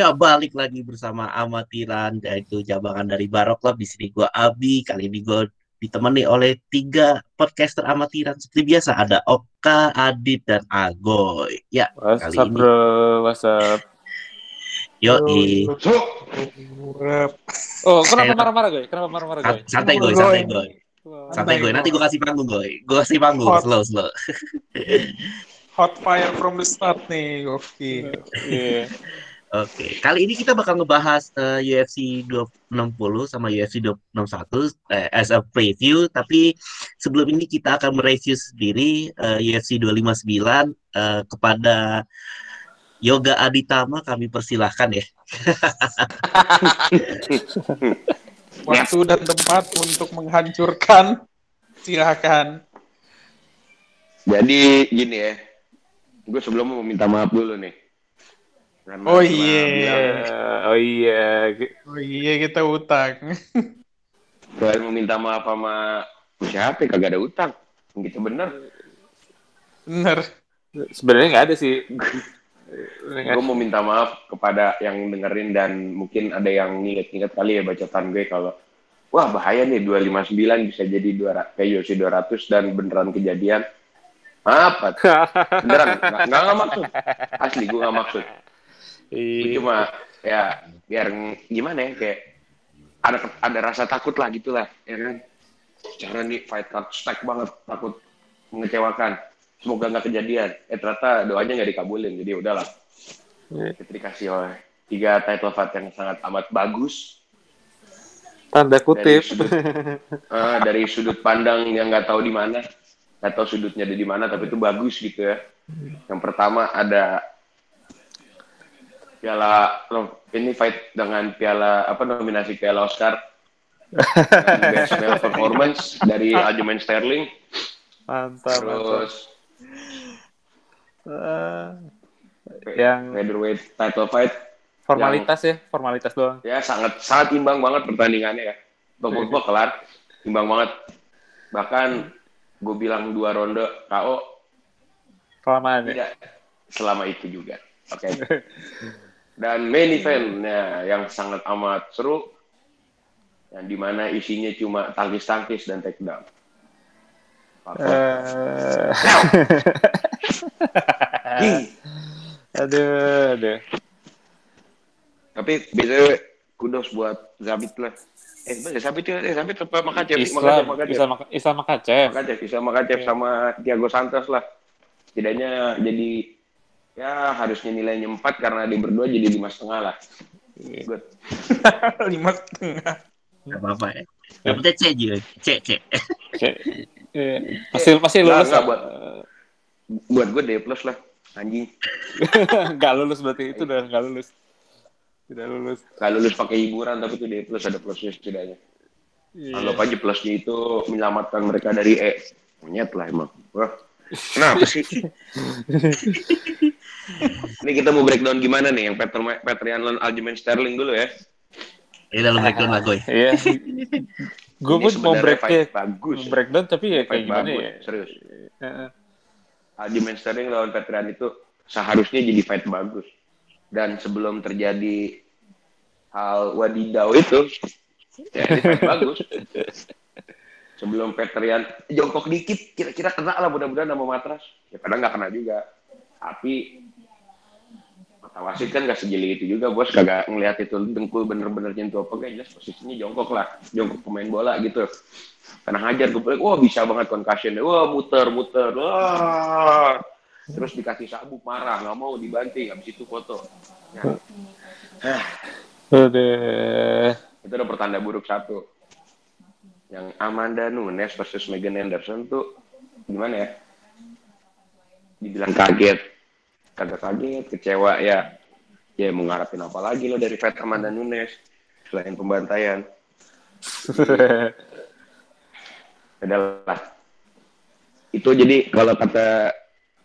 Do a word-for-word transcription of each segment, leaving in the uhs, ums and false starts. Ya, balik lagi bersama Amatiran, yaitu jabangan dari Barok Club. Di sini gue Abi, kali ini gue ditemani oleh tiga podcaster amatiran seperti biasa. Ada Oka, Adit, dan Agoy. Ya, what's kali up, ini bro? What's up? Yoi. Oh, kenapa marah-marah, Goy? Kenapa marah-marah, Goy? Santai, Goy, santai, Goy. Santai, Goy, nanti gue kasih panggung, Goy. Gue kasih panggung, slow, slow. Hot fire from the start nih, Goki. Iya. Oke, okay. Kali ini kita bakal ngebahas uh, U F C dua enam nol sama U F C dua enam satu uh, as a preview. Tapi sebelum ini kita akan mereview sendiri uh, U F C dua lima sembilan uh, kepada Yoga Aditama. Kami persilahkan ya. Waktu dan tempat untuk menghancurkan, silakan. Jadi gini ya, gue sebelum mau minta maaf dulu nih. Karena oh iya, yeah. oh iya, yeah. oh iya yeah, kita utang. Kalian mau minta maaf sama siapa? Kagak ada utang, gitu bener. Bener. Sebenarnya nggak ada sih. Gue mau minta maaf kepada yang dengerin dan mungkin ada yang inget-inget kali ya bacaan gue kalau wah bahaya nih dua lima sembilan bisa jadi dua ratus kayak U F C dua ratus dan beneran kejadian. Apa? Beneran? Nggak nggak maksud. Asli gue nggak maksud. Itu cuma ya biar gimana ya kayak ada ada rasa takut lah gitulah ya kan, cara nih fight card stack banget, takut mengecewakan, semoga nggak kejadian. Eh ternyata doanya nggak dikabulin, jadi udahlah kita dikasih oleh tiga title fight yang sangat amat bagus tanda kutip dari sudut, uh, dari sudut pandang yang nggak tahu di mana, nggak tahu sudutnya ada di mana, tapi itu bagus gitu ya. Yang pertama ada piala, ini fight dengan piala apa nominasi piala Oscar dengan best male performance dari Aljamain Sterling. Mantap. Terus uh, yang featherweight title fight formalitas yang, ya formalitas doang. Ya sangat sangat imbang banget pertandingannya ya. Bobot-bobot kelar, imbang banget. Bahkan gue bilang dua ronde K O. Kelamaan ya. Selama itu juga. Oke. Okay. Dan main event-nya yang sangat amat seru, yang dimana isinya cuma tangkis-tangkis dan takedown. Uh... aduh, aduh. Tapi biasanya kudos buat Zabit lah. Eh, Zabit ya, Zabit apa Makhachev? Islam, Islam, Islam Makhachev. Makhachev, Islam Makhachev sama Thiago Santos lah. Setidaknya jadi ya harusnya nilainya empat karena dia berdua jadi lima setengah lah. Good. Lima setengah. Gak apa-apa ya. Gak penting C juga. C, C. C. Masih, masih lulus lah. Buat, buat gue D plus lah. Anjing. Gak lulus berarti itu udah gak lulus. Tidak lulus. Gak lulus pakai hiburan tapi itu D plus, ada plusnya setidaknya. Anggap aja plusnya itu menyelamatkan mereka dari E. Monyet lah emang. Wah. Kenapa sih? Ini kita mau breakdown gimana nih yang Petr, Petr Yan lawan Aljamain Sterling dulu ya. Ini dalam breakdown lah, Goy. Iya. Gue pun mau break bagus. Breakdown tapi ya kayak gimana ya? Serius. Heeh. Aljamain Sterling lawan Petr Yan itu seharusnya jadi fight bagus. Dan sebelum terjadi hal wadidaw itu, jadi fight bagus. Sebelum Petr Yan jongkok dikit, kira-kira kena lah mudah-mudahan sama matras. Ya padahal nggak kena juga. Tapi mata wasit kan nggak sejeli itu juga, bos. Kagak ngelihat itu dengkul bener-bener nyentuh apa kayak jelas posisinya jongkok lah, jongkok pemain bola gitu. Karena hajar gue, wah bisa banget concussion, wah muter-muter, wah. Terus dikasih sabuk marah, nggak mau dibanting, habis itu foto. Ya. Itu udah pertanda buruk satu. Yang Amanda Nunes versus Megan Anderson tuh gimana ya? Dibilang kaget, kagak kaget, kecewa ya. Ya mau ngarepin apa lagi lo dari fight Amanda Nunes selain pembantaian. Adalah itu jadi kalau kata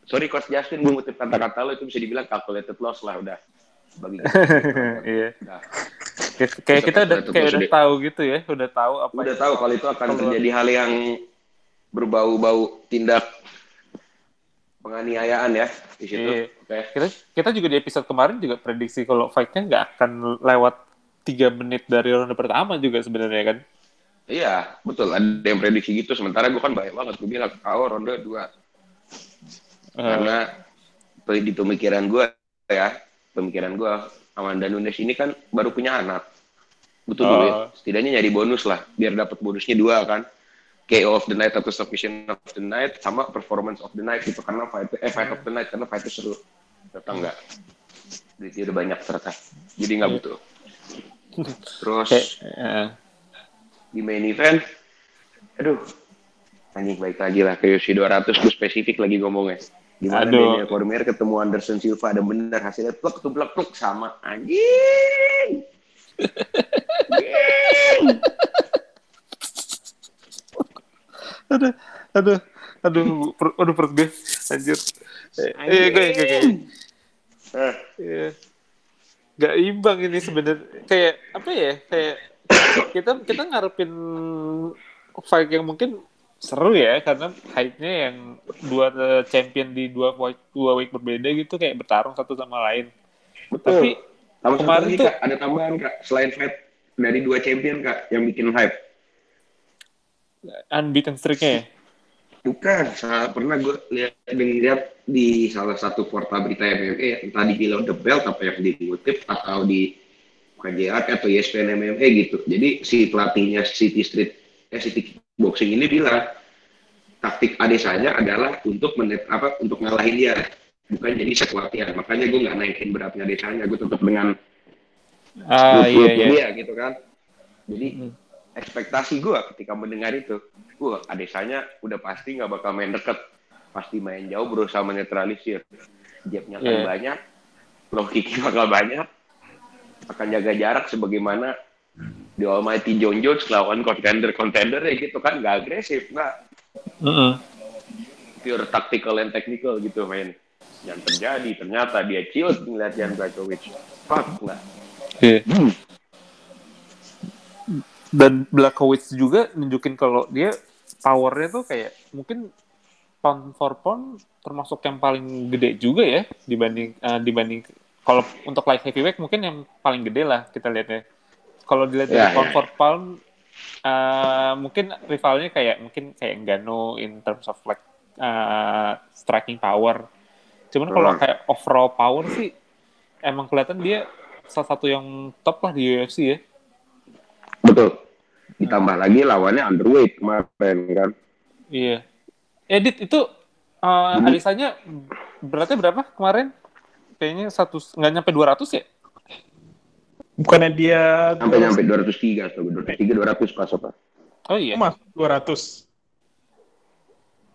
sorry Coach Justin, gue ngutip kata-kata lo itu bisa dibilang calculated loss lah udah. Bagi iya. Nah. Kayak kita udah kayak udah tahu gitu ya, udah tahu apa. Udah tahu kalau itu akan terjadi hal yang berbau-bau tindak penganiayaan ya di situ. Iya. Okay. Kita, kita juga di episode kemarin juga prediksi kalau fight-nya nggak akan lewat tiga menit dari ronde pertama juga sebenarnya kan. Iya, betul. Ada yang prediksi gitu. Sementara gue kan banyak banget. Gue bilang, oh ronde dua. Uh. Karena di pemikiran gue ya, pemikiran gue, Amanda Nunes ini kan baru punya anak. Butuh duit. Uh. Setidaknya nyari bonus lah. Biar dapat bonusnya dua kan. K O of the night atau submission of the night sama performance of the night gitu. Karena fight, eh, fight of the night. Karena fight itu seru. Ternyata enggak. Duitnya udah banyak ternyata. Jadi nggak butuh. Terus... Hey, uh. di main event, aduh, anjing baik lagi lah ke U F C dua ratus, gue spesifik lagi ngomongnya. Gimana Daniel Cormier ketemu Anderson Silva, ada bener hasilnya plek tuh plek plek sama anjing. aduh, aduh, aduh, per- aduh perut gue, anjir. Eh, gue, gue, gue. Gak imbang ini sebenarnya. Kayak apa ya? Kayak kita kita ngarepin fight yang mungkin seru ya karena hype-nya yang dua champion di dua week, dua week berbeda gitu kayak bertarung satu sama lain. Betul. Tapi sama kemarin tuh Kak, ada tambahan Kak selain fight dari dua champion Kak yang bikin hype. Unbeaten streak-nya ya? Bukan, saya pernah gue lihat dengar di salah satu portal berita M M A entah di Below the Belt apa yang dikutip atau di K J A K atau E S P N M M A gitu. Jadi si pelatihnya City Street eh, City Kickboxing ini bilang taktik Adesanya adalah untuk menet, apa untuk ngalahin dia, bukan jadi sekuatnya. Makanya gue nggak naikin beratnya Adesanya, gue tetap dengan ah, iya, iya. dia gitu kan. Jadi hmm. ekspektasi gue ketika mendengar itu, gue Adesanya udah pasti nggak bakal main dekat, pasti main jauh berusaha menetralisir. Jabnya akan yeah. banyak, low kick bakal banyak. Akan jaga jarak sebagaimana The Almighty Jon Jones lawan contender-contender ya gitu kan, gak agresif, gak uh-uh. pure tactical and technical gitu main. Yang terjadi ternyata dia chilled ngeliat Jan Blachowicz, fuck gak yeah. hmm. Dan Blachowicz juga nunjukin kalau dia powernya tuh kayak mungkin pound for pound termasuk yang paling gede juga ya dibanding uh, dibanding kalau untuk light heavyweight mungkin yang paling gede lah kita lihatnya. Kalau dilihat yeah, dari pound yeah. for pound, uh, mungkin rivalnya kayak mungkin kayak Ngannou in terms of like uh, striking power. Cuman kalau kayak overall power sih emang kelihatan dia salah satu yang top lah di U F C ya. Betul. Ditambah hmm. lagi lawannya underweight kemarin kan. Iya. Yeah. Edit itu uh, hmm. Adesanya beratnya berapa kemarin? Kayaknya satu nggak nyampe dua ratus ya? Bukannya dia sampai nyampe dua ratus tiga atau dua ratus tiga dua ratus pas apa? Oh iya. Mas dua ratus.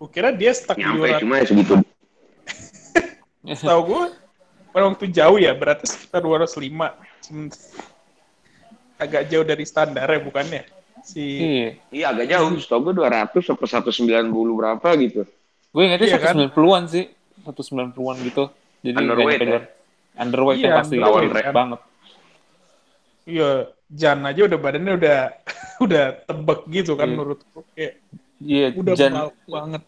Kukira dia stuck nyampe, di dua ratus. Nyampe cuma ya segitu. Tahu gue pada waktu jauh ya, berarti sekitar dua ratus lima. Agak jauh dari standarnya bukannya? Si Iya, iya agak jauh. Setahu gue dua ratus sampai seratus sembilan puluh berapa gitu. Gue ingatnya iya, seratus sembilan puluhan kan? Sih. seratus sembilan puluhan gitu. Jadi underweight ya? Underweight iya, yang pasti lawan rek banget. Iya, Jan aja udah badannya udah udah tebek gitu kan yeah. menurutku. Kayak yeah, udah Jan, banget.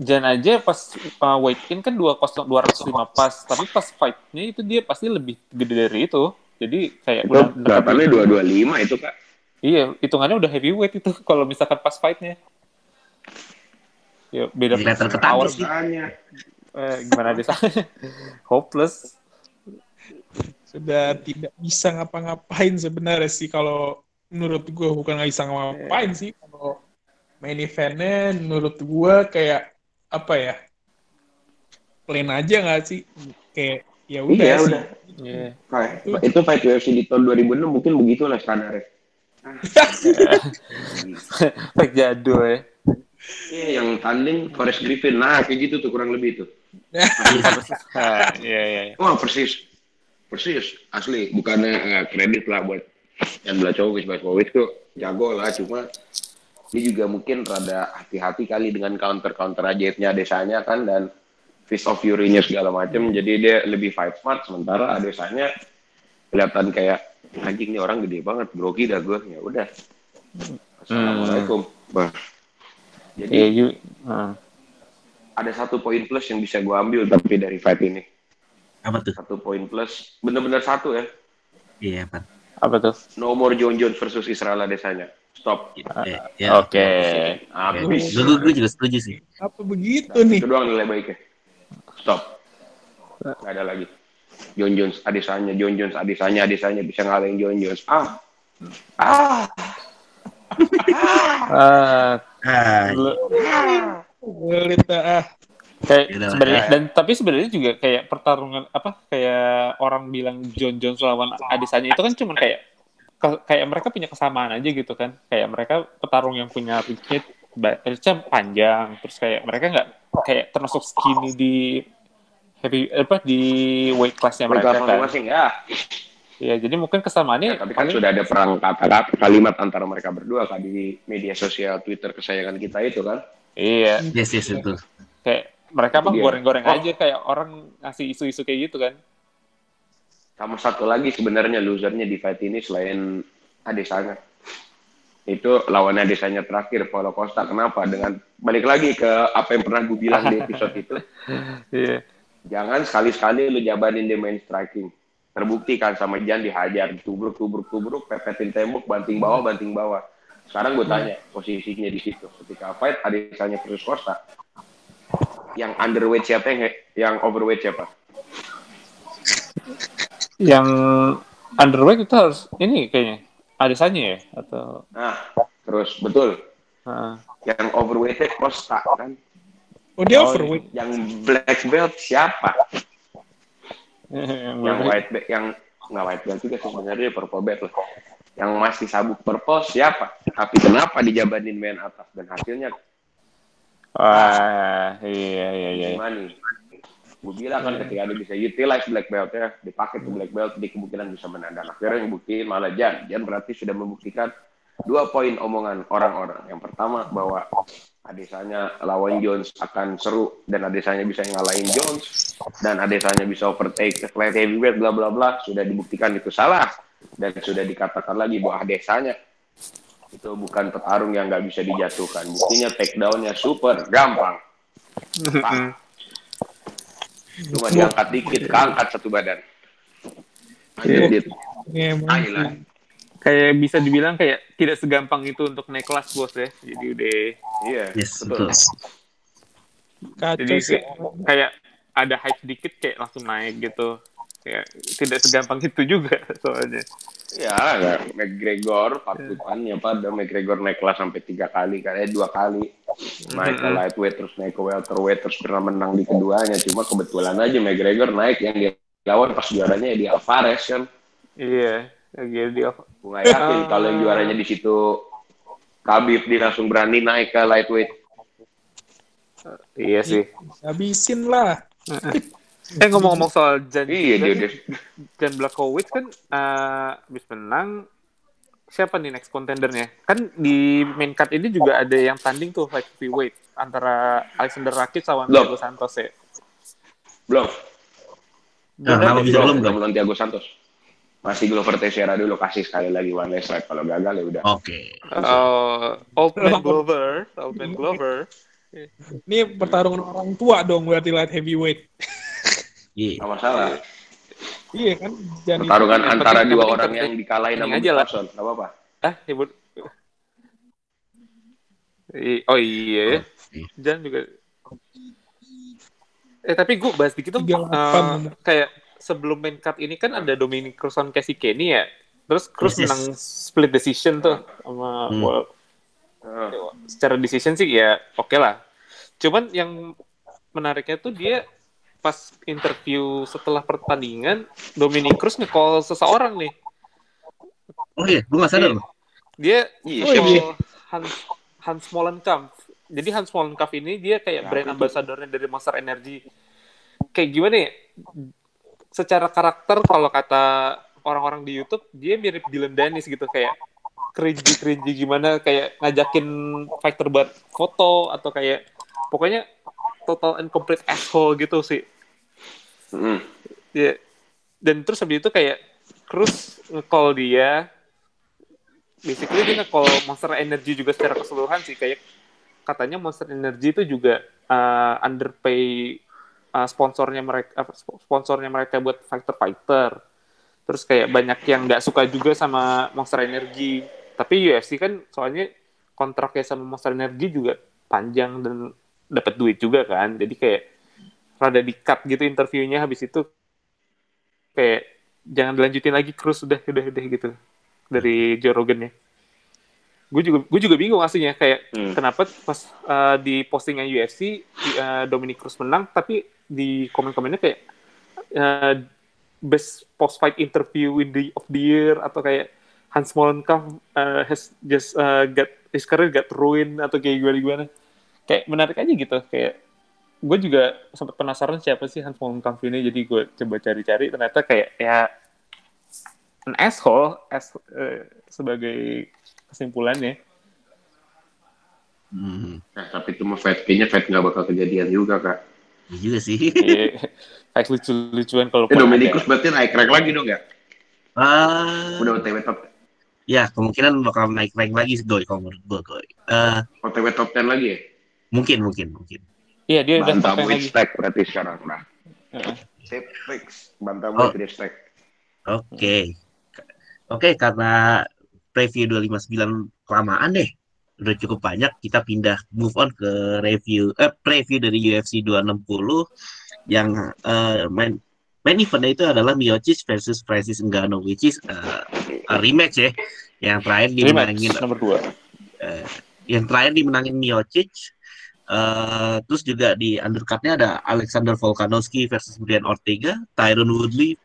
Jan aja pas uh, weight in kan dua ratus lima pas, tapi pas fight-nya itu dia pasti lebih gede dari itu. Jadi kayak itu udah berapa dua ratus dua puluh lima itu Kak. Iya, hitungannya udah heavyweight itu kalau misalkan pas fight-nya. Ya beda kelihatan ketawa sih. Eh, gimana desa? Hopeless. Sudah tidak bisa ngapa-ngapain sebenarnya sih kalau menurut gue, bukan nggak bisa ngapa-ngapain yeah. sih kalau main eventnya menurut gue kayak apa ya, plain aja nggak sih kayak ya udah iya, sih. Yeah. Nah, itu fight U F C di tahun dua ribu enam mungkin begitulah standarnya. Fight jadul ya. Iya yang tanding Forrest Griffin, nah kayak gitu tuh kurang lebih tuh. Wah yeah, yeah, yeah. oh, persis, persis asli. Bukannya kredit lah buat yang Blachowicz, Blachowicz tuh jago lah, cuma dia juga mungkin rada hati-hati kali dengan counter-counter ajaibnya Adesanya kan dan Fist of Fury-nya segala macam. Jadi dia lebih fight smart, sementara Adesanya kelihatan kayak anjing nih orang gede banget, grogi dah gue. Ya udah. Assalamualaikum. Hmm. Bah. Jadi yeah, you, uh. ada satu poin plus yang bisa gue ambil tapi dari fight ini. Apa tuh? Satu poin plus, bener-bener satu ya? Iya, Pak. Apa tuh? No more Jon Jones versus Israel Adesanya. Stop. Ya, ya. Oke. Okay. Abis. Gue gue juga setuju sih. Apa begitu nah, nih? Itu doang nilai baiknya. Stop. Gak ada lagi. Jon Jones Adesanya, Jon Jones Adesanya, Adesanya bisa ngalahin Jon Jones. Ah. Ah. ah. ah. Lita ah. Kayak ya, sebenarnya ya. Dan tapi sebenarnya juga kayak pertarungan apa kayak orang bilang Jon Jones lawan Adesanya itu kan cuma kayak ke, kayak mereka punya kesamaan aja gitu kan, kayak mereka petarung yang punya reach-nya panjang, terus kayak mereka nggak kayak termasuk skinny di heavy apa di weight class-nya mereka kan. Ya. Ya, jadi mungkin kesamaannya ya, tapi kan paling... sudah ada perang kata-kata kalimat antara mereka berdua kan di media sosial Twitter kesayangan kita itu kan. Iya. Yes, yes itu. Kayak mereka mah goreng-goreng oh. aja kayak orang ngasih isu-isu kayak gitu kan. Sama satu lagi sebenarnya losernya di fight ini selain Adesanya. Itu lawannya Adesanya terakhir Paulo Costa. Kenapa? Dengan balik lagi ke apa yang pernah gue bilang di episode itu. Iya. Jangan sekali-sekali lu jabanin dia main striking. Terbukti kan sama Jan dihajar, tubruk-tubruk-tubruk, pepetin tembok, banting bawah, banting bawah. Sekarang gue tanya posisinya di situ ketika fight Adesanya versus Costa. Yang underweight siapa, yang, yang overweight siapa? Yang underweight itu harus ini kayaknya Adesanya ya atau nah terus betul uh. yang overweightnya Costa kan. Oh dia oh, overweight. Yang black belt siapa? yang, yang white belt yang nggak white belt juga sebenarnya purple belt lah. Yang masih sabuk purple siapa? Tapi kenapa dijabanin main atas dan hasilnya? Wah, iya, iya, iya. Gimana nih? Gue bilang kan ketika dia bisa utilize black belt-nya, dipakai ke black belt, dia kemungkinan bisa menang. Dan akhirnya yang buktiin malah Jan. Jan berarti sudah membuktikan dua poin omongan orang-orang. Yang pertama, bahwa Adesanya lawan Jones akan seru, dan Adesanya bisa ngalahin Jones, dan Adesanya bisa overtake, flat heavyweight, bla bla bla. Sudah dibuktikan itu salah. Dan sudah dikatakan lagi bahwa Adesanya itu bukan petarung yang nggak bisa dijatuhkan. Buktinya takedown-nya super gampang. Pak. Cuma diangkat dikit, keangkat satu badan. Anjir. Yeah. Yeah, kayak bisa dibilang kayak tidak segampang itu untuk naik kelas bos ya. Jadi udah iya, yeah, yes, betul. Kacau, jadi kayak, kayak ada hype dikit kayak langsung naik gitu. Ya, tidak segampang itu juga soalnya. Ya, ya. McGregor patutannya pada McGregor naik kelas sampai tiga kali, kayaknya dua kali naik ke lightweight terus naik ke welterweight terus pernah menang di keduanya. Cuma kebetulan aja McGregor naik yang dia lawan pas juaranya di Alvarez kan. Iya, di Alvarez. Gue nggak yakin kalau yang juaranya di situ Khabib dia langsung berani naik ke lightweight. Uh, iya sih. Habisin lah. Eh ngomong-ngomong soal Jan, iya, Jan, Jan Blachowicz kan uh, abis menang, siapa nih next contendernya? Kan di main card ini juga ada yang tanding tuh light heavyweight antara Alexander Rakic sama Thiago Santos ya. Belum. Nah, belum belum belum belum Thiago Santos. Masih Glover Teixeira dulu, kasih sekali lagi one last strike, kalau gagal ya udah. Oke. Okay. Uh, old man Glover, old man Glover. Ini pertarungan orang tua dong berarti light heavyweight. Iya. Enggak masalah. Iya kan. Jadi pertarungan antara dua orang yang dikalahin sama Johnson, enggak apa-apa. Hah, ribut. Oh iya. Jan juga. Eh tapi gue bahas dikit dong. Uh, kayak sebelum main card ini kan ada Dominick Cruz sama Casey Kenny ya. Terus Cruz yes. menang split decision tuh sama hmm. Wall. Uh. Secara decision sih ya oke okay lah. Cuman yang menariknya tuh dia pas interview setelah pertandingan Dominick Cruz nge-call seseorang nih. Oh iya, gue gak sadar loh. Dia oh, call iya. Hans, Hans Molenkamp. Jadi Hans Molenkamp ini dia kayak ya, brand ambassador-nya dari Monster Energy. Kayak gimana ya? Secara karakter kalau kata orang-orang di YouTube, dia mirip Dylan Dennis gitu. Kayak cringy-cringy gimana, kayak ngajakin fighter buat foto, atau kayak pokoknya total and complete asshole gitu sih. Mm. Yeah. Dan terus habis itu kayak Cruz nge-call dia. Basically dia nge-call Monster Energy juga secara keseluruhan sih. Kayak katanya Monster Energy itu juga uh, underpay uh, sponsornya mereka uh, sponsornya mereka buat fighter-fighter. Terus kayak banyak yang nggak suka juga sama Monster Energy. Tapi U F C kan soalnya kontraknya sama Monster Energy juga panjang dan dapat duit juga kan. Jadi kayak rada di-cut gitu interviewnya, habis itu kayak jangan dilanjutin lagi, Cruz udah udah udah gitu dari Joe Rogan-nya. Gue juga gue juga bingung aslinya kayak hmm. kenapa pas uh, di postingan U F C di, uh, Dominick Cruz menang, tapi di komen-komennya kayak uh, best post-fight interview in the, of the year, atau kayak Hans Molenkov uh, has just uh, got his career got ruined, atau kayak gimana-gimana. Kayak menarik aja gitu, kayak gue juga sempat penasaran siapa sih Hans Molenkov ini, jadi gue coba cari-cari, ternyata kayak ya an asshole as, uh, sebagai kesimpulannya. Hmm. Nah, tapi cuma fight kayaknya fight nggak bakal kejadian juga kak. Iya juga sih. Fight lucu-lucuan kalau. Eh Dominick Cruz berarti naik rank lagi dong nggak? Uh, Udah O T W top. Ya kemungkinan bakal naik rank lagi sih Goy, kalau menurut gue Goy. Uh, O T W top sepuluh lagi ya? Mungkin mungkin mungkin. Iya dia udah top sepuluh lagi. Stack berarti sekarang nah. Uh-huh. Sip fix bantam oh. Witch stack. Oke okay. oke okay, karena review dua lima sembilan kelamaan deh, udah cukup banyak, kita pindah move on ke review eh, preview dari U F C dua enam nol yang uh, main main eventnya itu adalah Miocic versus Francis Ngannou, which is uh, a rematch ya, yang terakhir dimenangin nomor dua uh, yang terakhir dimenangin Miocic. Uh, terus juga di undercard-nya ada Alexander Volkanovski versus Brian Ortega, Tyron Woodley,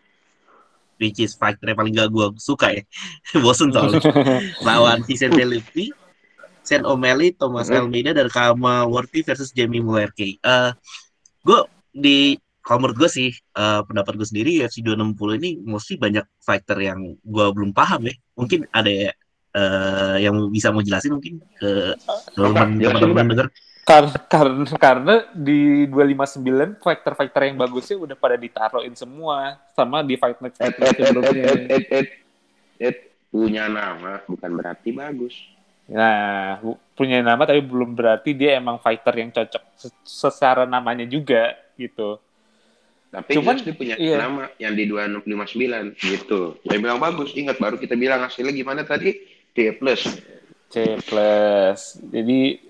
which is fighter yang paling gak gue suka ya. Bosen soalnya. Lawan Vicente Lupi, Sean O'Malley, Thomas mm-hmm. Almeida, dan Kamaru versus Jamie Mulerke. Uh, gue di, kalau menurut gue sih, uh, pendapat gue sendiri U F C dua enam nol ini mostly banyak fighter yang gue belum paham ya. Mungkin ada uh, yang bisa mau jelasin mungkin ke teman-teman dengar. Karena, karena, karena di dua lima sembilan fighter-fighter yang bagusnya udah pada ditaruhin semua sama di Fight Night Fight Night punya nama bukan berarti bagus. Nah, punya nama tapi belum berarti dia emang fighter yang cocok secara namanya juga gitu. Tapi cuman dia punya iya. nama yang di dua enam lima sembilan gitu. Saya bilang bagus, ingat baru kita bilang hasilnya gimana tadi? C plus. C plus. Jadi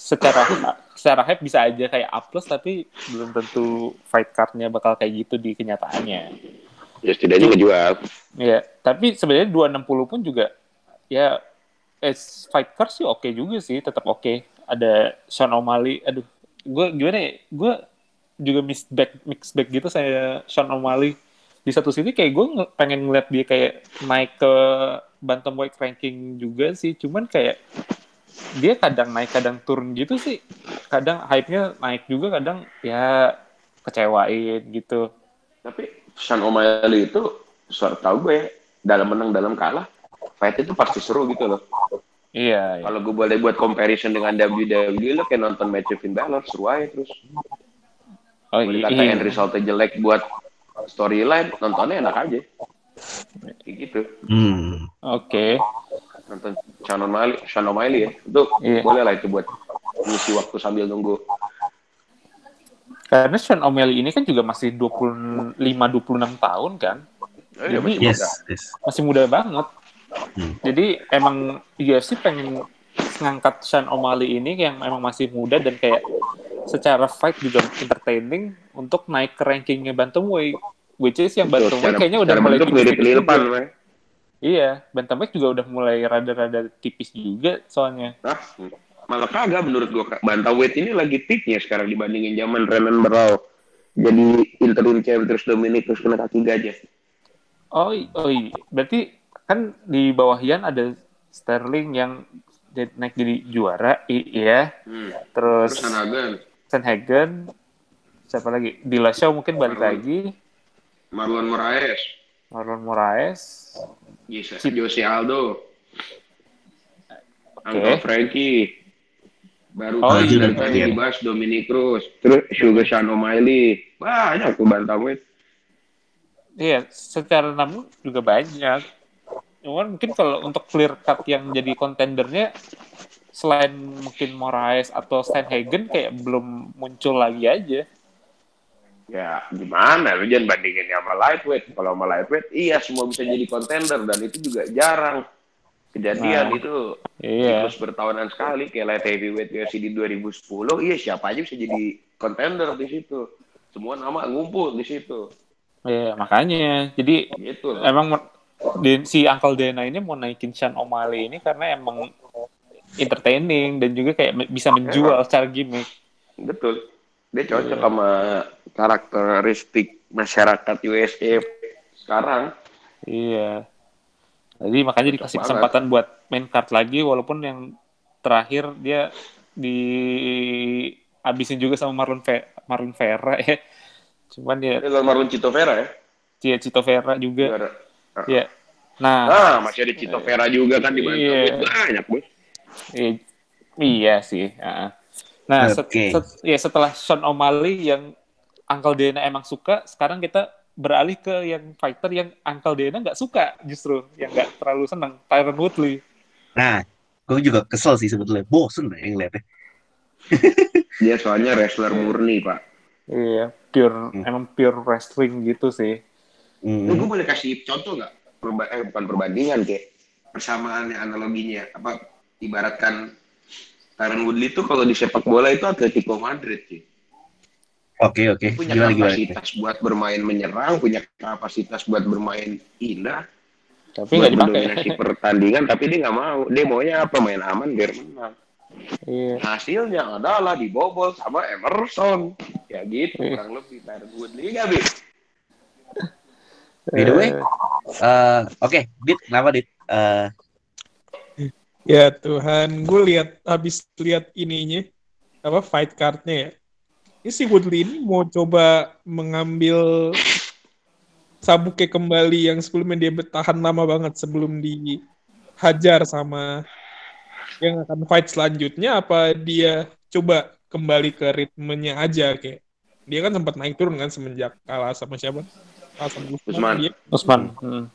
secara secara hype bisa aja kayak A plus, tapi belum tentu fight card-nya bakal kayak gitu di kenyataannya. Ya setidaknya ngejual. Ya, tapi sebenarnya dua enam nol pun juga ya as fight card sih oke okay juga sih, tetap oke. Okay. Ada Sean O'Malley, aduh, gue gimana ya? Gue juga mix back mix back gitu saya Sean O'Malley. Di satu sisi kayak gue pengen ngeliat dia kayak naik ke bantamweight ranking juga sih, cuman kayak dia kadang naik kadang turun gitu sih, kadang hype-nya naik juga, kadang ya kecewain gitu. Tapi Sean O'Malley itu tau gue dalam menang dalam kalah fight itu pasti seru gitu loh. Iya, iya. Kalau gue boleh buat comparison dengan W W E lo kayak nonton match Finn Balor seru aja terus. Oh, boleh iya. Katain resultnya jelek buat storyline, nontonnya enak aja kayak gitu. hmm. Oke okay. Nonton Sean O'Malley, Sean O'Malley ya, itu yeah. boleh lah itu buat mengisi waktu sambil nunggu. Karena Sean O'Malley ini kan juga masih dua puluh lima dua puluh enam tahun kan, jadi oh, iya, masih, yes. masih muda banget. Hmm. Jadi emang U F C pengen ngangkat Sean O'Malley ini yang emang masih muda dan kayak secara fight juga entertaining untuk naik ke rankingnya bantamweight, which is yang bantamweight kayaknya udah mulai dikit-dikit. Iya, bantamweight juga udah mulai rada-rada tipis juga soalnya. Nah, malah kagak menurut gua kak. Bantamweight ini lagi tipnya sekarang dibandingin zaman Renan Berau. Jadi interim champion terus Dominick terus kena kaki gajah. Oh, oh iya. Berarti kan di bawah Yan ada Sterling yang naik jadi juara, iya. Hmm. Terus Sanhagen, Sanhagen, siapa lagi? Dillashaw mungkin balik Marlon. lagi. Marlon Moraes. Marlon Moraes. Yes, Jose Aldo, okay. Uncle Frankie, baru oh, tadi dan tadi dibahas Dominick Cruz, terus Sugar Sean O'Malley, banyak tuh bantamweight. Iya, secara namun juga banyak. Cuman mungkin kalau untuk clear cut yang jadi kontendernya selain mungkin Moraes atau Steinhagen kayak belum muncul lagi aja. Ya gimana, lu jangan bandingin sama lightweight. Kalau sama lightweight, iya semua bisa jadi contender, dan itu juga jarang kejadian. Nah, itu iya. Terus bertahunan sekali, kayak light heavyweight U F C di dua ribu sepuluh, iya siapa aja bisa jadi contender di situ. Semua nama ngumpul di situ. Iya, makanya. Jadi gitu, emang si Uncle Dana ini mau naikin Sean O'Malley ini karena emang entertaining dan juga kayak bisa menjual emang secara gimmick. Betul. Dia cocok yeah. sama karakteristik masyarakat U S A sekarang. Iya. Jadi makanya dikasih banget kesempatan buat main card lagi, walaupun yang terakhir dia dihabisin juga sama Marlon Ve- Marlon Vera ya. Cuman dia Marlon, Marlon Cito Vera ya. Iya, Cito Vera juga. Vera. Ah. Iya. Nah, ah, masih ada Cito Vera eh, juga kan di iya. banyak, Bos. Eh, iya sih, heeh. Nah, okay. set, set, ya setelah Sean O'Malley yang Uncle Dana emang suka, sekarang kita beralih ke yang fighter yang Uncle Dana nggak suka justru, yang nggak terlalu senang, Tyron Woodley. Nah, gue juga kesel sih sebetulnya, bosen nih ngeliatnya. Dia soalnya wrestler murni, Pak. Iya, pure, hmm. emang pure wrestling gitu sih. Hmm. Gue boleh kasih contoh nggak? Perba- eh, bukan perbandingan, kayak persamaannya, analoginya. Apa, ibaratkan Tyron Woodley itu kalau di sepak bola itu Atletico Madrid sih. Oke, oke. Punya gimana, kapasitas gimana? buat bermain menyerang, punya kapasitas buat bermain indah. Tapi nggak dipakai. Dominasi pertandingan, tapi dia nggak mau. Dia maunya apa? Main aman biar menang. Iya. Hasilnya adalah dibobol sama Emerson. Ya gitu, iya. kurang lebih Tyron Woodley nggak bis. By the way, uh, oke, okay. Dit, kenapa Dit? Uh, Ya Tuhan, gue lihat habis lihat ininya apa fight card-nya ya. Ini si Woodley ini mau coba mengambil sabuknya kembali yang sebelumnya dia bertahan lama banget sebelum dihajar sama yang akan fight selanjutnya, apa dia coba kembali ke ritmenya aja kayak. Dia kan sempat naik turun kan semenjak kalah sama siapa? Kalah sama Usman. Dia. Usman. Hmm.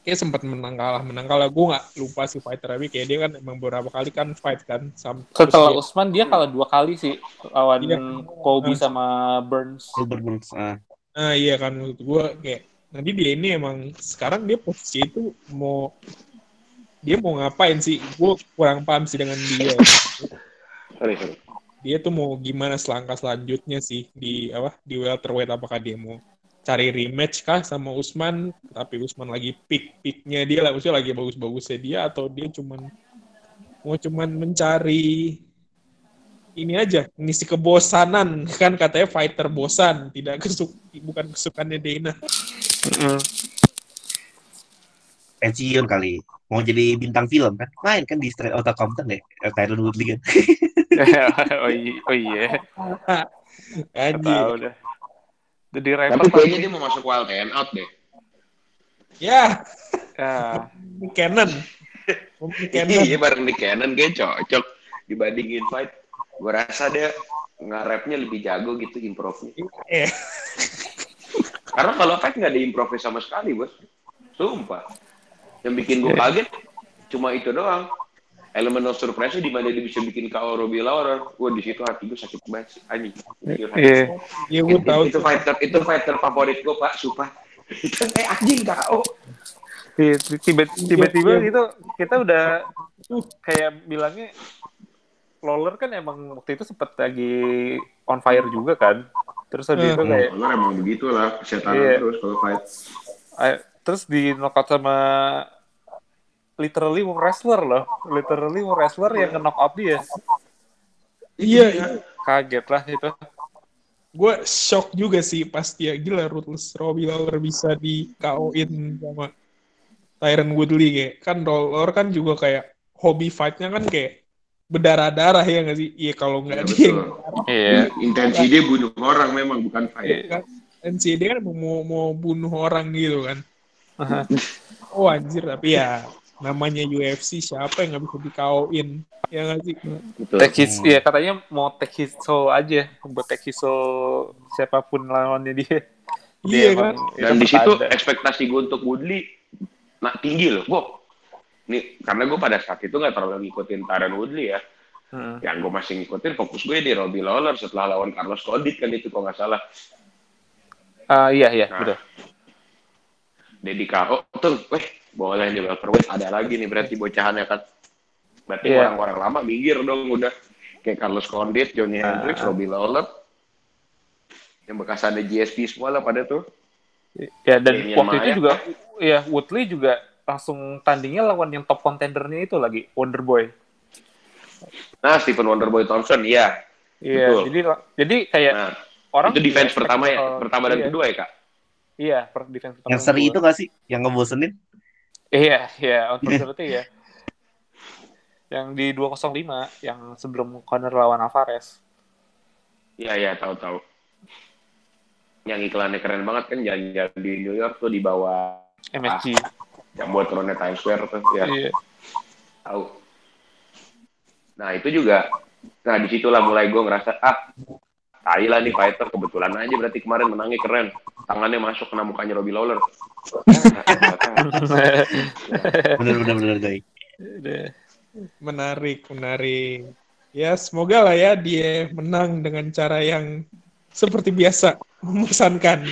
Kayak sempat menang kalah, menang kalah. Gue gak lupa si fighter tapi kayak dia kan emang beberapa kali kan fight kan. Sampai setelah dia, Usman dia kalah dua kali sih. Lawan iya, Colby uh, sama Burns. Gilbert Burns. Ah uh, iya kan, menurut gue kayak nanti dia ini emang sekarang dia posisi itu mau, dia mau ngapain sih? Gue kurang paham sih dengan dia. Sorry, sorry. Dia tuh mau gimana selangkah selanjutnya sih di apa di welterweight, apakah dia mau cari rematch kah sama Usman, tapi Usman lagi peak-peaknya dia lah, maksudnya lagi bagus-bagusnya dia, atau dia cuman mau cuman mencari ini aja, ngisi kebosanan, kan katanya fighter bosan, tidak kesuk, bukan kesukaannya Dana. Pensiun kali, mau jadi bintang film kan, main kan di Straight Outta Compton deh, Tyron Woodley kan. Oh iya, gak tau dah. Tapi kayaknya dia mau masuk Wild and Out deh. Ya. Yeah. Yeah. Canon. Iya, bareng di Canon kayak cocok. Dibandingin fight, gue rasa dia nge-rapnya lebih jago gitu, improv-nya. Yeah. Karena kalau fight nggak diimprov sama sekali, Bos. Sumpah. Yang bikin gue kaget, cuma itu doang. Elemen of surprise di mana dia bisa bikin K O Robbie Lawler. Wah, di situ hati gue sakit banget anjing. Iya. Iya, gue tahu itu fighter itu fighter favorit gue, Pak, sumpah. Itu kayak anjing K O. Tiba-tiba gitu kita udah kayak bilangnya Lawler kan emang waktu itu sempat lagi on fire juga kan. Terus habis itu kayak Lawler emang begitulah, kesetanan terus kalau fight. Terus di knockout sama literally wrestler loh, literally wrestler yang knock up dia. Iya, ya. Kaget lah itu. Gue shock juga sih pas dia, gila ruthless Robbie Lawler bisa di K O-in sama Tyron Woodley kayak. Kan Lawler kan juga kayak hobi fight-nya kan kayak berdarah-darah ya nggak sih? Iya kalau nggak ya, dia. Iya. Intensi dia bunuh orang memang, bukan fight. Iya, kan? Intensi dia kan mau mau bunuh orang gitu kan. Oh anjir, tapi ya namanya U F C, siapa yang nggak bisa di K O-in ya nggak sih? Take his, ya katanya mau take his soul aja, buat take his soul siapapun lawannya dia. Iya dia kan. Dan di situ ekspektasi gue untuk Woodley nak tinggi loh, Bob. Nih, karena gue pada saat itu nggak terlalu ngikutin Tyron Woodley ya. Hmm. Yang gue masih ngikutin fokus gue di Robbie Lawler setelah lawan Carlos Condit kan itu kalau nggak salah. Uh, iya iya nah, betul. Deddy K O tuh, weh boleh di welterweight ada lagi nih berarti bocahannya kan. Berarti yeah. orang-orang lama minggir dong udah kayak Carlos Condit, Johnny uh, Hendricks, Robbie Lawler yang bekas ada G S P semua lah pada tuh. Ya dan Damian waktu Maya. Itu juga, ya Woodley juga langsung tandingnya lawan yang top contendernya itu lagi Wonderboy. Nah, Stephen Wonderboy Thompson, iya. Iya, betul. jadi jadi kayak nah, orang itu defense pertama ya, uh, pertama dan iya. kedua ya, Kak. Iya, per defense pertama. Yang seri kedua. Itu enggak sih? Yang ngebosenin? Iya, iya, unfortunately ya. Yang di dua nol lima yang sebelum Conor lawan Alvarez. Iya, iya, tahu-tahu. Yang iklannya keren banget kan jalan-jalan di New York tuh di bawah M S G. Ah, yang buat turunnya Times Square tuh ya. Iya. Tahu. Nah itu juga, nah disitulah mulai gue ngerasa, ah, tai lah nih fighter, kebetulan aja berarti kemarin menangnya keren. Tangannya masuk kena mukanya Robbie Lawler. Bener-bener, bener guys. Menarik, menarik. Ya semoga lah ya dia menang dengan cara yang seperti biasa, memusankan.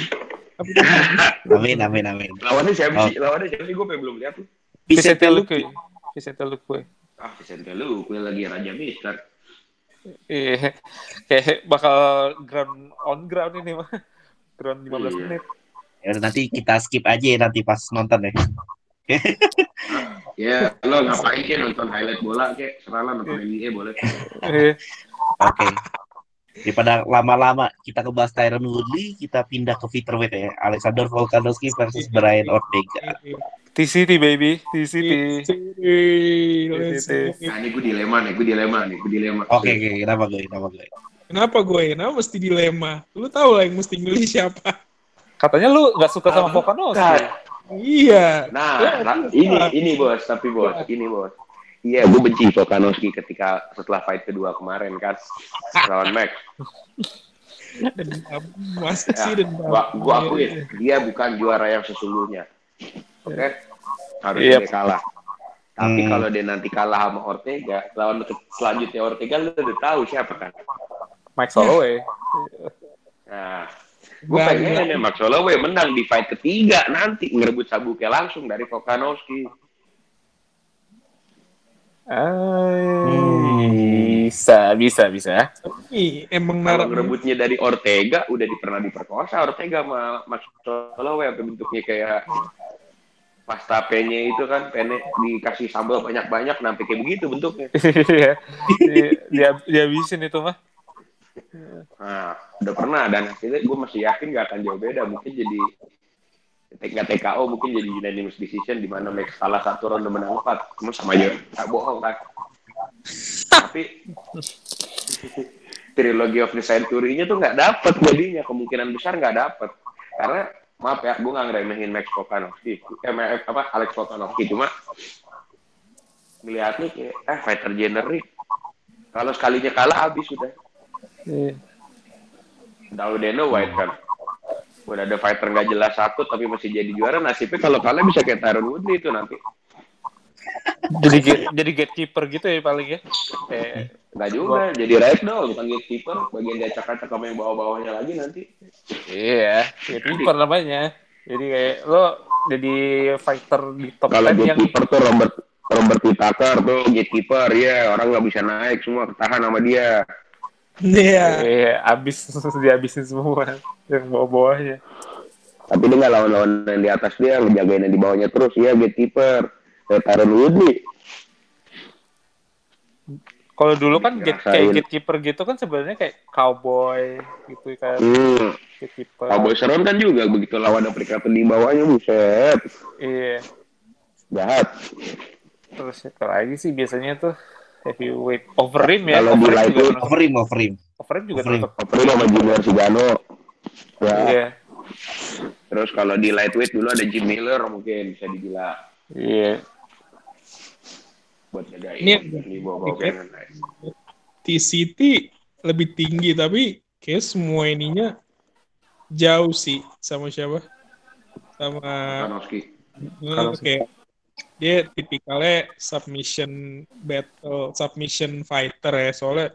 Amin, amin, amin. Lawannya siapa sih? Lawannya siapa sih? Gue belum lihat. Vicente Luque. Vicente Luque. Ah, Vicente Luque lagi raja mister. Iya, kayak bakal ground on ground ini mah. Ground lima belas iya. menit. Ya nanti kita skip aja ya, nanti pas nonton ya. Ya, lo ngapain sih nonton highlight bola kayak seralah nonton N B A boleh. Oke. Okay. Daripada lama-lama kita ngebahas Tyron Woodley, kita pindah ke featherweight ya. Alexander Volkanovski versus Brian Ortega. T C T baby, T C T. Nah, ini gue dilema nih, gue dilema nih, gue dilema. Oke, okay, oke, okay. kenapa gue, kenapa gue? Kenapa gue? Kenapa mesti dilema? Lu tahu lah yang mesti milih siapa? Katanya lu nggak suka sama Volkanovski. Iya. Nah, ya, nah ini, ini bos, tapi bos, ini bos. Iya, yeah, gue benci Volkanovski ketika setelah fight kedua kemarin kan lawan Max. Dendam, masih ya, dendam. Gue akuin, dia bukan juara yang sesungguhnya. Oke, okay. harusnya yep. dia kalah. Tapi hmm. kalau dia nanti kalah sama Ortega, lawan selanjutnya Ortega lu udah tahu siapa kan? Max Holloway. Nah, gue nah, pengen nah. ya Max Holloway menang di fight ketiga nanti ngerebut sabuknya langsung dari Volkanovski. Hmm. Bisa, bisa, bisa. Tapi emang kalau ngerebutnya dari Ortega udah pernah diperkosa Ortega sama Max Holloway apa bentuknya kayak pasta penye itu kan, penye dikasih sambal banyak-banyak, sampai kayak begitu bentuknya. Iya, dia dihabisin itu mah. Nah, udah pernah, dan hasilnya gue masih yakin gak akan jauh beda. Mungkin jadi, nggak T K O, mungkin jadi unanimous decision, di mana Max salah satu ronde menang empat. Cuma sama aja, gak bohong kan. Tapi, trilogy of the century-nya tuh gak dapet jadinya, kemungkinan besar gak dapet. Karena, maaf ya, gue nggak ngeremehin Max Volkanovski, eh, apa Alex Volkanovski, cuma melihatnya kayak eh fighter generik. Kalau sekalinya kalah habis sudah. Yeah. Daudeno White kan, udah ada fighter nggak jelas satu tapi masih jadi juara nasibnya kalau kalah bisa kayak Tyron Woodley itu nanti. Jadi jadi gatekeeper gitu ya paling ya? Eh, nggak juga, jadi right dong, bukan gatekeeper, bagian dia cakap-cakap sama yang bawah-bawahnya lagi nanti. Iya, gatekeeper namanya. Jadi kayak lo jadi fighter di top ten yang gatekeeper tuh Robert Robert Whittaker tuh gatekeeper ya, orang nggak bisa naik semua ketahan sama dia. Iya. Iya, abis dihabisin semua yang bawah-bawahnya. Tapi dia nggak lawan-lawan yang di atas dia, ngejagain yang di bawahnya terus ya gatekeeper. Tyron Woodley. Kalau dulu kan get, kayak gatekeeper gitu kan sebenarnya kayak cowboy gitu kan. Hmm. Gatekeeper. Cowboy Sharon kan juga begitu lawan Afrika di bawahnya buset. Iya. Jahat. Terus itu lagi sih biasanya tuh heavyweight overeem ya. Kalau mulai itu overeem overeem. Overeem juga tetap overeem sama Junior Cigano. Ya. Iya. Terus kalau di lightweight dulu ada Jim Miller mungkin bisa digila. Iya. Yeah. Buat jagain ini T C T lebih tinggi tapi kayak semua ininya jauh sih sama siapa sama Volkanovski. Oke dia tipikalnya submission battle, submission fighter ya, soalnya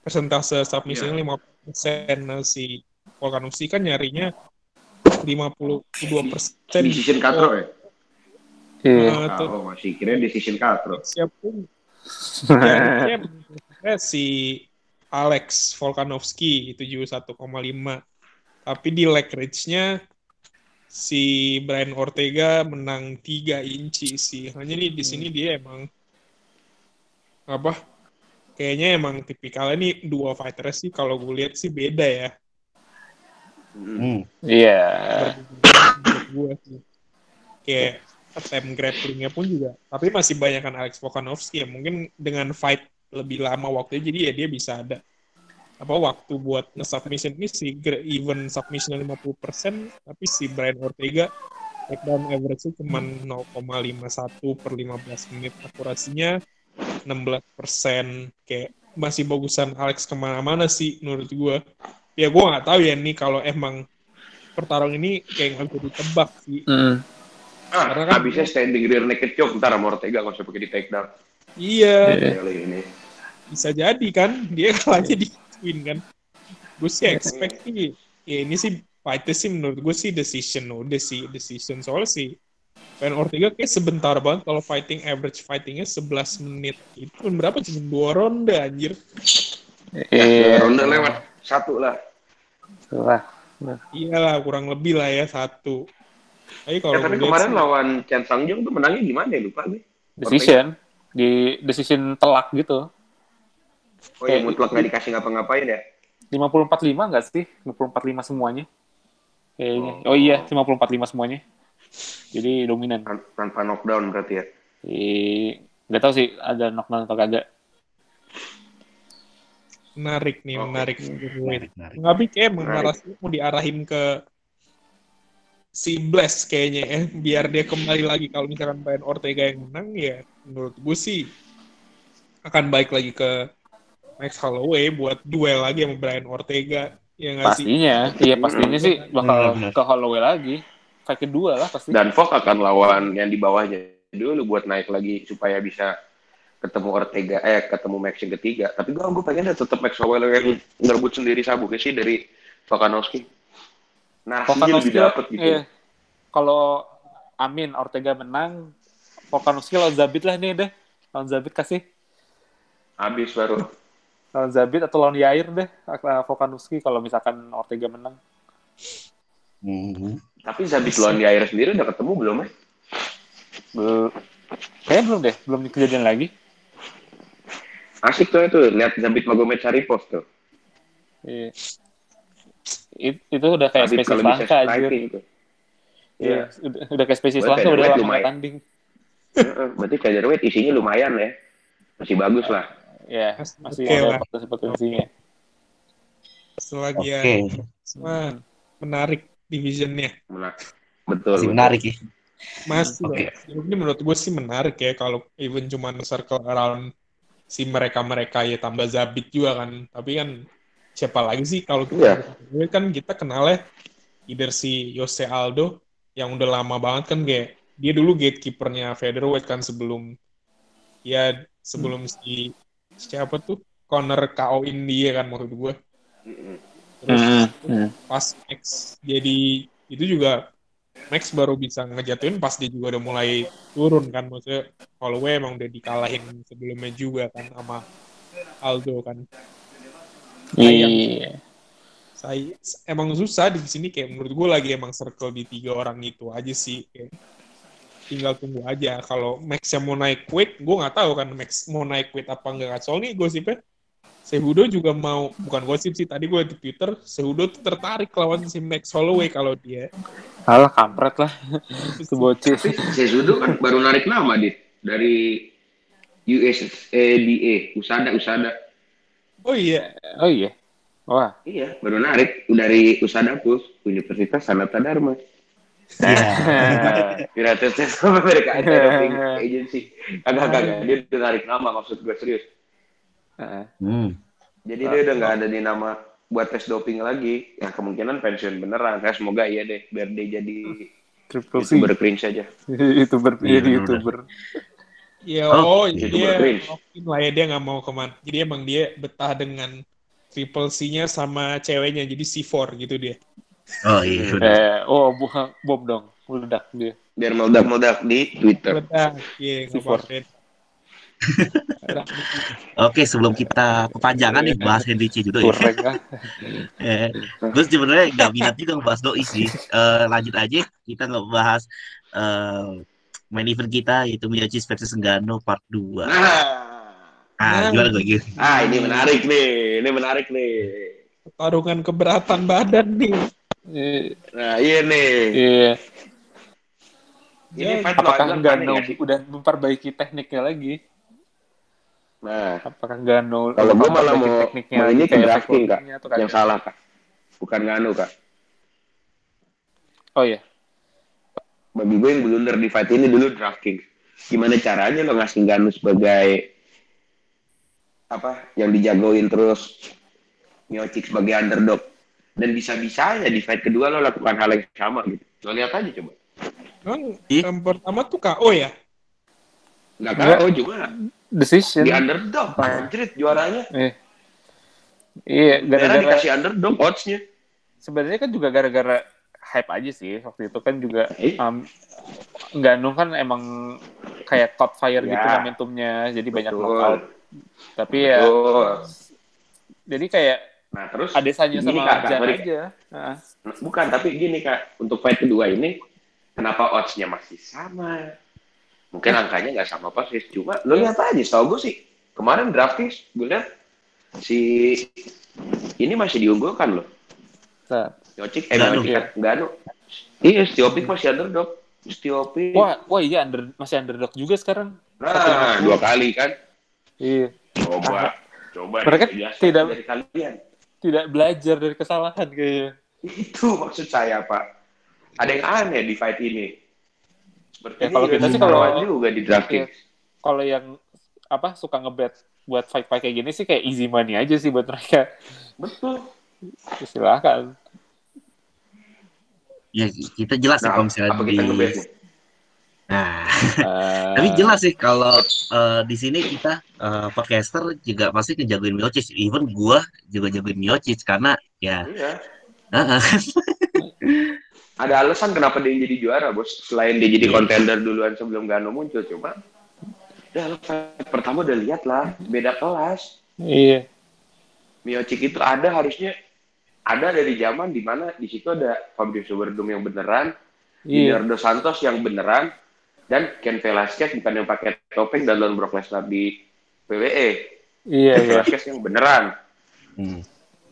persentase submission yeah. lima puluh persen si Volkanovski kan nyarinya lima puluh dua persen decision katro ya? Iya. Oh, masih kira decision katro. Siap pun. Ya, ya, si Alex Volkanovski tujuh puluh satu koma lima. Tapi di leg range-nya si Brian Ortega menang tiga inci sih. Hanya nih di sini dia emang apa? Kayaknya emang tipikalnya nih dua fighter sih kalau gue lihat sih beda ya. Hmm. Iya. Yeah. Kayak attempt grapplingnya pun juga. Tapi masih banyak kan Alex Volkanovski ya. Mungkin dengan fight lebih lama waktunya, jadi ya dia bisa ada apa waktu buat nge-submission ini si even submission lima puluh persen, tapi si Brian Ortega takedown average-nya cuma nol koma lima satu per lima belas menit, akurasinya enam belas persen. Kayak masih bagusan Alex kemana-mana sih menurut gue. Ya gue nggak tahu ya nih kalau emang pertarung ini kayak nggak bisa ditebak sih. Mm. Ah, karena kan abisnya standing rear naked choke ntar sama Ortega nggak usah pakai di takedown. Iya. Yeah. Ini bisa jadi kan dia kalahnya di win kan. Gue sih expect sih. Ya ini sih fight-nya sih menurut gue sih decision udah sih decision soal sih. Van Ortega kayak sebentar banget kalau fighting average fightingnya sebelas menit itu berapa cuma dua ronde anjir. Iya. Yeah. Ronde lewat satu lah. Wah, nah. Iyalah kurang lebih lah ya satu. Ayo kalau ya, tapi kemarin sih lawan Chen Sangjung tuh menangnya gimana ya lupa nih. Decision Ortega. Di decision telak gitu. Oh iya, mutlak nggak dikasih ngapa-ngapain ya? lima puluh empat lima nggak sih? lima puluh empat lima semuanya. Kayaknya. Oh, oh iya, lima puluh empat lima semuanya. Jadi dominan. Tanpa knockdown berarti ya? Iya. Nggak tahu sih ada knockdown atau kagak. Menarik nih, oh, menarik. Tapi kayak narasi mau diarahin ke si Bless kayaknya ya, biar dia kembali lagi. Kalau misalkan Brian Ortega yang menang ya, menurut gue sih akan baik lagi ke Max Holloway buat duel lagi sama Brian Ortega. Ya nggak sih? Pastinya, iya pastinya sih bakal benar, benar. Ke Holloway lagi. Fight kedua lah pasti. Dan Fox akan lawan yang di bawahnya dulu buat naik lagi supaya bisa ketemu Ortega, eh ketemu Max yang ketiga. Tapi gue, gue pengen tetap Max Holloway yang ngerebut sendiri sabuknya sih dari Volkanovski. Nah, Volkanovski lebih dapet gitu. Iya. Kalau Amin Ortega menang, Volkanovski lawan Zabit lah nih deh. Lawan Zabit kasih. Habis baru. Lawan Zabit atau lawan Yair deh, Volkanovski kalau misalkan Ortega menang. Mm-hmm. Tapi Zabit lawan Yair sendiri udah ketemu belum ya? Be- Kayaknya belum deh, belum kejadian lagi. Asik tuh itu, lihat Zabit Magomedsov post tuh. Iya. It, itu udah kayak Zabit spesies langka aja. Gitu. Iya, udah, udah kayak spesies langka, udah lama tanding. Heeh, berarti featherweight isinya lumayan ya. Masih bagus lah. Iya, masih okay, ada potensi-potensinya. Selagi ya. Okay. Man, menarik divisionnya. Betul. Masih menarik ya. Masih, okay. Ini menurut gue sih menarik ya kalau even cuma circle around si mereka-mereka ya tambah Zabit juga kan, tapi kan siapa lagi sih kalau kita yeah. kan kita kenalnya either si Jose Aldo yang udah lama banget kan kayak dia dulu gatekeepernya featherweight kan sebelum ya sebelum hmm. si siapa tuh Conor K O in dia kan maksud gue terus hmm. pas Max jadi itu juga Max baru bisa ngejatuhin pas dia juga udah mulai turun kan, maksudnya Holloway emang udah dikalahin sebelumnya juga kan sama Aldo kan. Iya. Saya emang susah di sini kayak menurut gue lagi emang circle di tiga orang itu aja sih. Kayak tinggal tunggu aja kalau Max yang mau naik weight, gue nggak tahu kan Max mau naik weight apa enggak. Soalnya gosipnya Cejudo juga mau, bukan gosip sih, tadi gue di Twitter, Cejudo tuh tertarik lawan si Max Holloway kalau dia. Alah, kampret lah. Itu bocil. Cejudo kan baru narik nama, Dit. Dari U S A D A, USADA, USADA. Oh iya? Oh iya? Wah. Iya, baru narik. Dari USADA Plus, Universitas Sanata Dharma. Nah, Universitas sama mereka agensi. Agak-agak, dia tertarik nama, maksud gue serius. Hmm. Jadi dia udah nggak ada di nama buat tes doping lagi. Ya kemungkinan pensiun beneran. Saya semoga iya deh biar dia jadi Triple C. Youtuber cringe aja. Youtuber, jadi ya, Youtuber. Iya, oh, oh dia mungkin lah ya, dia nggak mau kemana. Jadi emang dia betah dengan Triple C-nya sama ceweknya, jadi C four gitu dia. Oh iya. eh, oh, bukan bom dong, meledak dia. Biar meledak-meledak di Twitter. Meledak, iya, yeah, C four. Oke, sebelum kita kepanjangan nih bahas Henry C judo ya. eh, terus sebenarnya nggak minat juga ngebahas doi sih. Uh, lanjut aja kita ngebahas uh, main event kita yaitu Miocic versus Ngannou part dua. Ah, gimana gue gitu? Ah, ini menarik nih, ini menarik nih. Pertarungan keberatan badan nih. Nah, iya nih. Iya. Ini ya, apakah Ngannou udah memperbaiki tekniknya lagi? Nah, apakah Ngannou kalau gue malah mau tekniknya ini drafting kak, yang salah kak, bukan Ngannou kak. Oh ya, bagi gue yang blunder di fight ini dulu drafting. Gimana caranya lo ngasih Ngannou sebagai apa yang dijagoin terus Miocic sebagai underdog dan bisa-bisanya di fight kedua lo lakukan hal yang sama gitu. Lo lihat aja coba. Emang yang pertama tuh K O ya? Nggak K O juga. Decision. Di underdog, Madrid juaranya. Iya, iya gara-gara dikasih underdog odds-nya. Sebenarnya kan juga gara-gara hype aja sih. Waktu itu kan juga um, Ngannou kan emang kayak top fire ya, gitu momentumnya. Jadi betul, banyak knockout. Tapi ya betul. Jadi kayak nah, terus Adesanya sama kak, Jan kak, aja nah. Bukan, tapi gini kak, untuk fight kedua ini kenapa odds-nya masih sama? Mungkin angkanya nggak sama persis. Cuma lo lihat aja, setahu gue sih kemarin drafting gue lihat si ini masih diunggulkan loh. Miocic, eh Miocic, Ngannou. Iya, Stipe masih underdog. Stipe. Wah, wah iya under, masih underdog juga sekarang. Nah, dua kali kan? Iya. Coba, coba. Mereka tidak dari kalian. Tidak belajar dari kesalahan kayaknya. Itu maksud saya Pak. Ada yang aneh di fight ini. Seperti ya, kalau kita sih kalau juga di drafting. Ya, kalau yang apa suka ngebet buat fight-fight kayak gini sih kayak easy money aja sih buat mereka. Betul. Silakan. Ya kita jelas nah, ya kalau misalnya apa di... kita ngebet. Nah, uh... tapi jelas sih kalau uh, di sini kita uh, podcaster juga pasti ngejagoin Miocic. Even gua juga jagoin Miocic karena ya. Iya. Uh-uh. Ada alasan kenapa dia jadi juara, bos. Selain dia jadi kontender duluan sebelum Ngannou muncul, coba. Dah, pertama udah lihat lah, beda kelas. Iya. Miocic itu ada harusnya, ada dari zaman di mana di situ ada Fabrizio Verdum yang beneran, iya. Leonardo Santos yang beneran, dan Ken Velasquez bukan yang pakai topeng dan lawan Brock Lesnar di W W E. Iya, Ken Velasquez yang beneran. Hmm.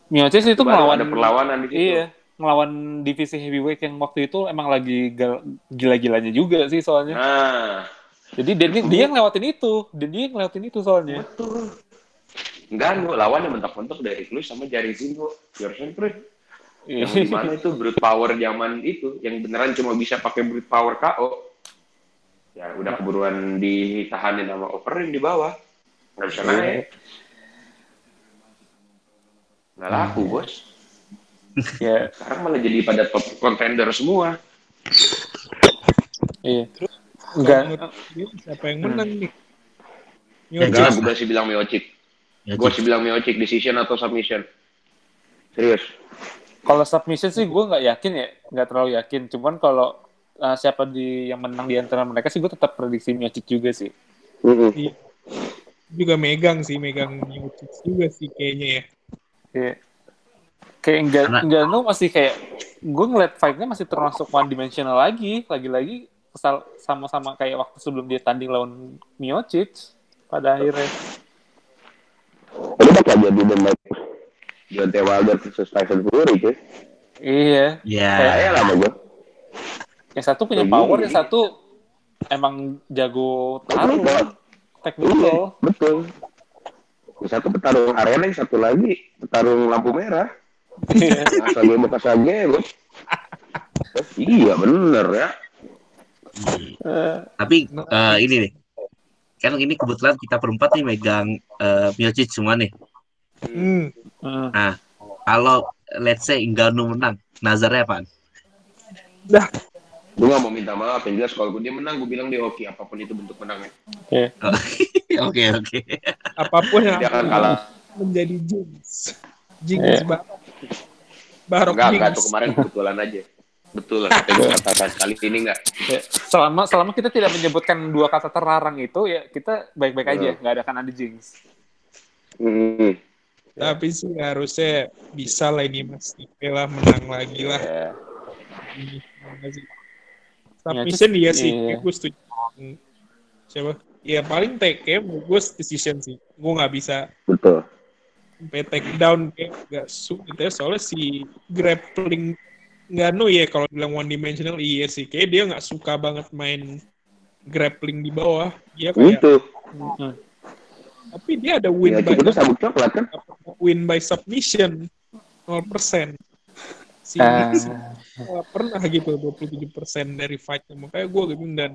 Miocic itu melawan perlawanan di situ. Iya. Melawan divisi heavyweight yang waktu itu emang lagi gila-gilanya juga sih soalnya. Nah, jadi dia, dia ngelewatin itu, dan dia ngelewatin itu soalnya. Betul. Enggak, gue lawan yang mentok-mentok dari Cruz sama Jerry Zingo, Georges St-Pierre. Yang dimana itu brute power zaman itu, yang beneran cuma bisa pakai brute power K O. Ya udah keburuan ditahanin sama overin di bawah, nggak bisa naik. Nggak laku bos. Ya, sekarang malah jadi pada top contender semua. Iya. Enggak. Siapa yang menang nih? Enggak, gue sih bilang Miocic. Gue sih bilang Miocic decision atau submission. Serius. Kalau submission sih gue nggak yakin ya, nggak terlalu yakin. Cuman kalau uh, siapa di yang menang di antara mereka sih gue tetap prediksi Miocic juga sih. Uh-uh. Iya. Juga megang sih, megang Miocic juga sih kayaknya ya. Iya. Kayak enggak, enggak no, masih kayak gue ngeliat fight-nya masih termasuk one dimensional lagi, lagi-lagi kesal, sama-sama kayak waktu sebelum dia tanding lawan Miocic pada akhirnya. Ini bakal jadi debat Deontay Wilder versus Tyson Fury sih. Iya. Iya. Kayaknya lama gue. Yang satu punya Lagi. power, yang satu emang jago tarung, teknikal. Betul. Yang satu petarung arena, yang satu lagi petarung lampu merah. Asal dia mau kasar gue. Iya bener ya. Uh, Tapi uh, ini nih, kan ini kebetulan kita perempat nih megang uh, Miocic semua nih. Hmm. Uh. Nah, kalau let's say Ngannou menang, nazarnya apaan? Dah. Gue gak mau minta maaf, yang jelas kalau dia menang, gue bilang dia oke, apapun itu bentuk menangnya. Oke, oke, oke. Apapun yang kalah menjadi jinx. Jinx banget. Barok jinx. Enggak, enggak, tuh kemarin kebetulan aja. Betul, kata gue katakan kali ini enggak. Selama selama kita tidak menyebutkan dua kata terlarang itu, ya kita baik-baik aja, enggak ada kan ada jinx. Hmm. Tapi sih harusnya bisa lah ini Mas Stipe lah, menang lagi lah. Tapi ya, dia sih, iya. Gue setuju. Siapa? Ya paling take ya, gue decision sih. Gue nggak bisa. Betul. Sampai take down kayak nggak sulit ya, soalnya si grappling Ngannou ya kalau bilang one dimensional iya sih, kayak dia nggak suka banget main grappling di bawah. Dia kayak. Itu. Hmm. Tapi dia ada win ya, by coklat, kan? Win by submission nol persen. Si uh. Nggak pernah gitu dua puluh tujuh persen dari fight-nya, makanya gue gabung dan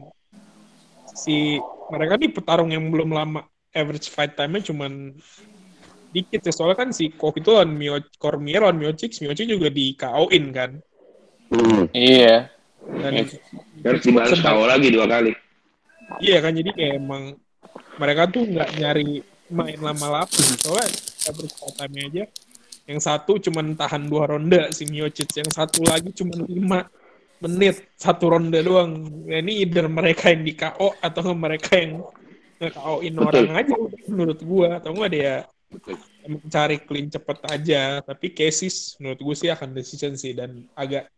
si mereka nih petarung yang belum lama, average fight time-nya cuman dikit ya, soalnya kan si Koh itu lawan Cormier, lawan Miocic, Miocic juga di K O-in kan. Hmm. Iya. Dan harus dibalas K O lagi dua kali. Iya kan, jadi kayak emang mereka tuh nggak nyari main lama-lama, soalnya average fight time-nya aja. Yang satu cuma tahan dua ronde si Miocic, yang satu lagi cuma lima menit satu ronde doang. Ya, ini either mereka yang di K O atau mereka yang nge-K O-in orang aja menurut gua, atau enggak dia mencari clean cepet aja. Tapi cases menurut gua sih akan decision sih, dan agak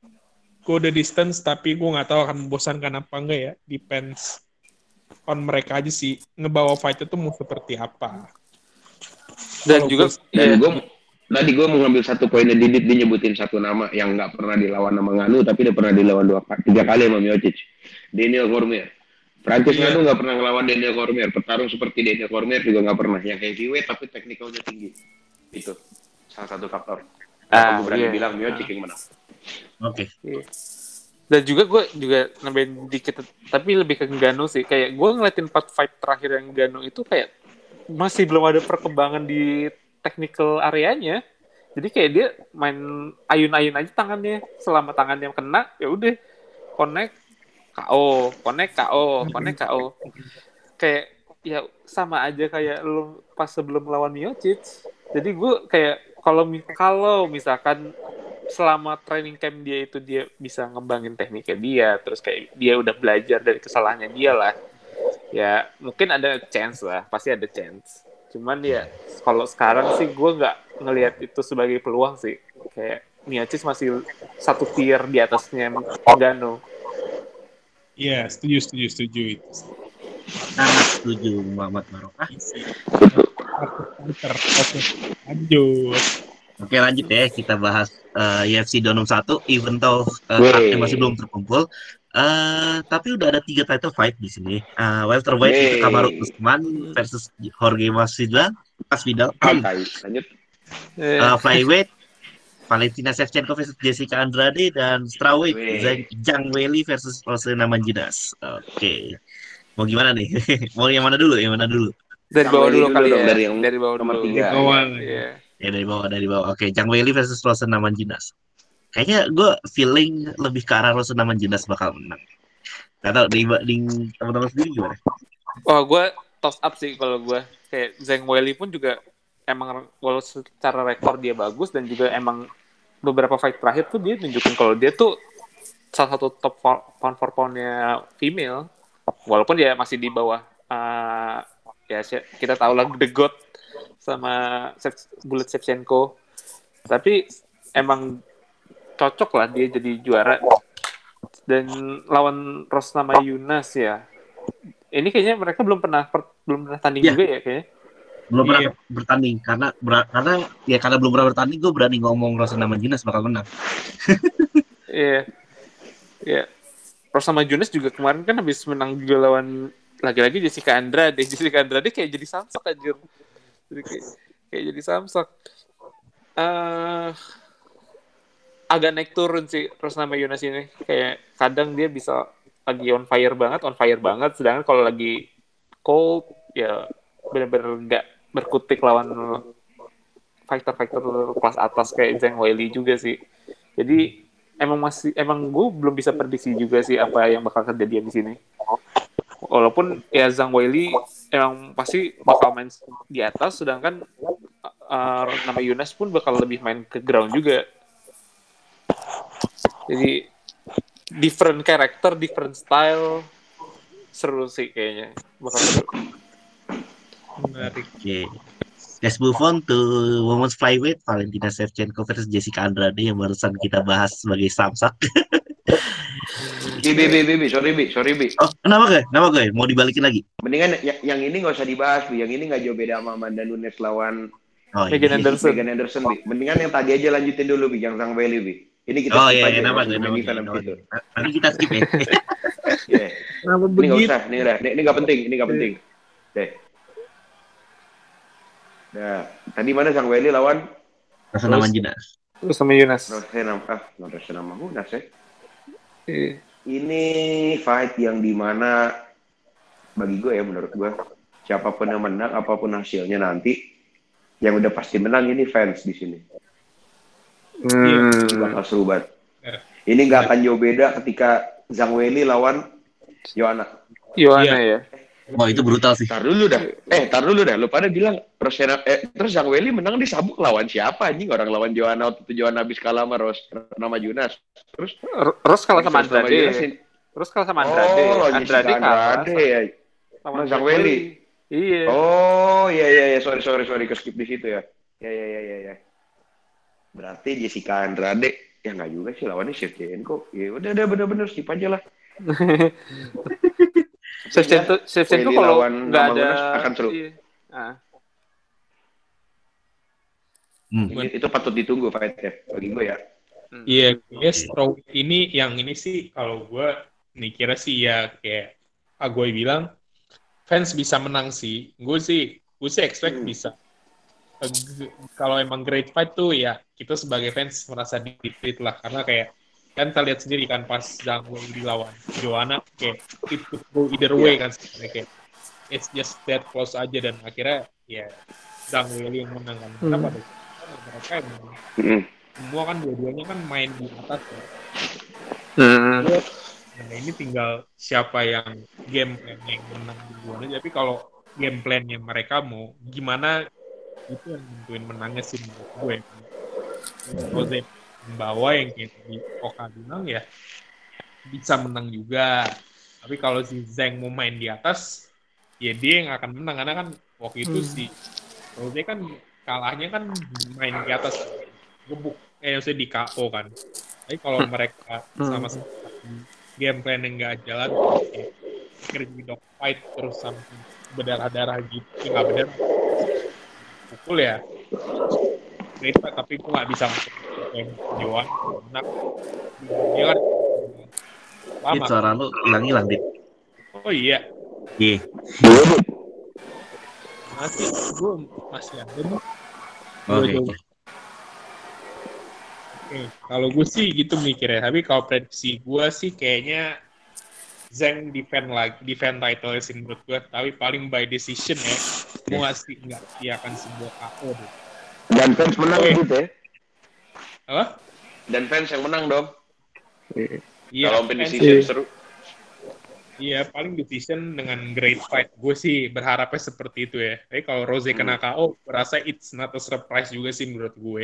go the distance, tapi gua nggak tahu akan membosankan apa enggak ya, depends on mereka aja sih ngebawa fight itu mau seperti apa. Dan Kalo juga dan gua ya. Tadi gue mau ngambil satu poinnya Didit, dia nyebutin satu nama yang nggak pernah dilawan sama Ngannou, tapi dia pernah dilawan dua tiga kali sama Miocic. Daniel Cormier. Francis Ngannou nggak pernah ngelawan Daniel Cormier. Petarung seperti Daniel Cormier juga nggak pernah. Yang heavyweight tapi teknikalnya tinggi. Itu salah satu faktor. Ah, gue berani iya. bilang Miocic ah. yang menang. Oke. Okay. Dan juga gue juga nambahin dikit, tapi lebih ke Ngannou sih. Kayak gue ngeliatin empat fight terakhir yang Ngannou itu kayak masih belum ada perkembangan di technical areanya, jadi kayak dia main ayun-ayun aja tangannya, selama tangannya kena ya udah connect K O, connect K O, connect K O, kayak ya sama aja kayak lu pas sebelum lawan Miocic. Jadi gue kayak kalau kalau misalkan selama training camp dia itu dia bisa ngembangin tekniknya dia, terus kayak dia udah belajar dari kesalahannya dia lah, ya mungkin ada chance lah, pasti ada chance. Cuman ya kalau sekarang sih gue nggak ngelihat itu sebagai peluang sih, kayak Miocic masih satu tier di atasnya Ngannou. Iya, yeah, setuju setuju setuju itu. Nah, setuju Muhammad Marokah. Oke, lanjut. Oke lanjut ya, kita bahas uh, U F C dua enam satu, even though uh, masih belum terkumpul. Uh, tapi udah ada tiga title fight di sini. Uh, welterweight hey. Itu Kamaru Usman versus Jorge Masvidal. Masvidal. Lanjut. Uh, flyweight Valentina Shevchenko versus Jessica Andrade, dan strawweight hey. Zhang Weili versus Rose Namajunas. Oke. Okay. Mau gimana nih? Mau yang mana dulu? Yang mana dulu? Dari bawah dulu kali ya. Dari yang dari bawah nomor tiga. Ya. ya dari bawah dari bawah. Oke, okay. Zhang Weili versus Rose Namajunas. Kayaknya gue feeling lebih ke arah Rose Namajunas bakal menang. Gak tau, di, di teman-teman sendiri gimana? Oh, gue toss up sih kalau gue. Kayak Zhang Weili pun juga emang walau secara rekor dia bagus, dan juga emang beberapa fight terakhir tuh dia tunjukin kalau dia tuh salah satu top pound for pound-nya female. Walaupun dia masih di bawah. Uh, ya kita tahu lah The God sama Bullet Shevchenko. Tapi emang cocok lah dia jadi juara. Dan lawan Rose Namajunas ya. Ini kayaknya mereka belum pernah per, belum pernah tanding ya. juga ya kayaknya. Belum pernah yeah. bertanding karena ber, karena ya karena belum pernah bertanding, gue berani ngomong Rose Namajunas bakal menang. Iya. Iya. Rose Namajunas juga kemarin kan habis menang juga lawan lagi-lagi Jessica Andrade. Jessica Andrade kayak jadi samsak anjir. Jadi kayak, kayak jadi samsak. Eh uh... agak naik turun sih Rose Namajunas ini, kayak kadang dia bisa lagi on fire banget, on fire banget, sedangkan kalau lagi cold ya benar-benar nggak berkutik lawan fighter-fighter kelas atas kayak Zhang Weili juga sih. Jadi emang masih emang gue belum bisa prediksi juga sih apa yang bakal kejadian di sini. Walaupun ya Zhang Weili emang pasti bakal main di atas, sedangkan uh, nama Yunus pun bakal lebih main ke ground juga. Jadi different character, different style, seru sih kayaknya. Bakal seru. Menarik. Okay. Let's move on to women's flyweight, Valentina Shevchenko versus Jessica Andrade yang barusan kita bahas sebagai samsak. Bi, bi, bi, bi, sorry bi, sorry bi. Oh, kenapa gue? Kenapa gue? Mau dibalikin lagi? Mendingan y- yang ini nggak usah dibahas, bi. Yang ini nggak jauh beda sama Amanda Nunes lawan oh, Megan Anderson. Megan Anderson, bi. Mendingan yang tadi aja lanjutin dulu, bi. Yang Zhang Weili, bi. Ini kita oh, skip iya, aja. Kenapa gue? Nanti kita skip ya. yeah. Ini nggak usah, ini nggak, ini nggak penting, ini nggak penting. Deh. Nah, tadi mana Zhang Weili lawan? Rose Namajunas. Rose Namajunas. Rose Namajunas. Ah, Rose Namajunas ya. Iya. Ini fight yang dimana bagi gue ya, menurut gue siapapun yang menang, apapun hasilnya nanti, yang udah pasti menang ini fans di sini. Hmm. Bakal seru banget. Ini nggak akan jauh beda ketika Zhang Weili lawan Joanna. Joanna ya. Wah, itu brutal sih. Tar dulu dah. Eh, tar dulu dah. Lu pada bilang terus eh, terus Zhang Weili menang disabuk lawan siapa anjing? Orang lawan Joanna waktu itu Joanna habis kalah sama Rose Namajunas. Terus terus kalah sama Andrade. Terus kalah sama Andrade. Oh, Andrade kalah ya. Sama Zhang Weili. Iya. Oh, iya iya iya, sorry sorry sorry keskip di situ ya. Ya ya ya ya ya. Berarti Jessica Andrade ya enggak juga sih lawannya Shevchenko. Ya udah udah benar-benar skip aja lah. Shevchenko kalau enggak ada akan seru. Iya. Ah. Hmm. Ini, itu patut ditunggu fight-nya bagi gue ya. Iya, yeah, guys, okay. Ini yang ini sih kalau gue nih kira sih ya kayak Agoy bilang fans bisa menang sih. Gue sih, gue sih expect hmm. bisa. Kalau emang great fight tuh ya kita sebagai fans merasa dikit lah karena kayak kan kita lihat sendiri kan pas Zhang Weili dilawan Joanna kayak it could go either way yeah. Kan sebenarnya kayak it's just that close aja dan akhirnya ya Zhang Weili yang menang kan. Kenapa tuh? Mereka yang semua kan dua-duanya kan main di atas ya. Mm. Nah ini tinggal siapa yang game plan-nya yang menang duluan. Tapi kalau game plan-nya mereka mau gimana itu yang nentuin menangnya sih menurut gue. Jose membawa yang kayak di Oka bilang ya bisa menang juga. Tapi kalau si Zeng mau main di atas, ya dia yang akan menang karena kan waktu itu mm. si Jose kan kalahnya kan main di atas. Gebuk, eh saya di K O kan. Tapi kalau mereka sama-sama game plan yang nggak jalan, ya, kerja dog fight terus sampai berdarah-darah gitu, nggak benar. Pukul ya. Berita tapi aku nggak bisa menjawab. Nak, dia kan lama. Ini suara lu hilang-hilang dit. Oh iya. Iya. Masih, gue masih ada nih. Oke. Okay. Kalau gue sih gitu mikirnya, tapi kalau prediksi gue sih kayaknya Zeng defend lagi, defend title sih menurut gue, tapi paling by decision ya, gue ngasih nggak dia akan sebuah K O deh. Dan fans menang okay. Gitu ya? Apa? Dan fans yang menang dong. Yeah, kalau fans decision yeah. Seru. Iya yeah, paling decision dengan great fight, gue sih berharapnya seperti itu ya. Tapi kalau Rose hmm. kena K O, berasa it's not a surprise juga sih menurut gue.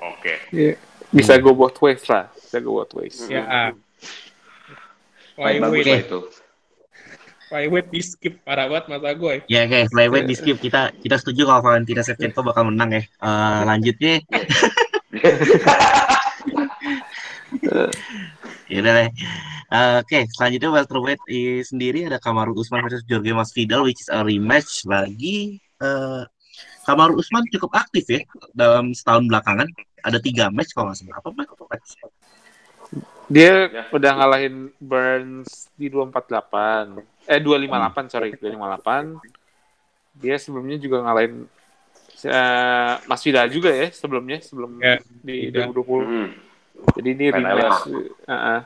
Oke. Okay. Yeah. Bisa go both ways lah. Bisa go both ways. Ya. Yeah. Flyweight okay. Itu. Flyweight di skip parah banget mata gue. Ya yeah, guys, flyweight di skip kita kita setuju kalau Valentina Shevchenko bakal menang ya. Uh, lanjutnya. ya udah deh. Uh, Oke, okay. Selanjutnya welterweight sendiri ada Kamaru Usman versus Jorge Masvidal which is a rematch lagi. Uh, Kamaru Usman cukup aktif ya dalam setahun belakangan. Ada tiga match kalau nggak salah. Apa match? Dia ya. Udah ngalahin Burns di dua empat delapan. Eh dua lima delapan sorry dua lima delapan. Dia sebelumnya juga ngalahin uh, Masvidal juga ya sebelumnya sebelum ya, di ya. dua ribu dua puluh. Hmm. Jadi ini rematch. Uh-uh.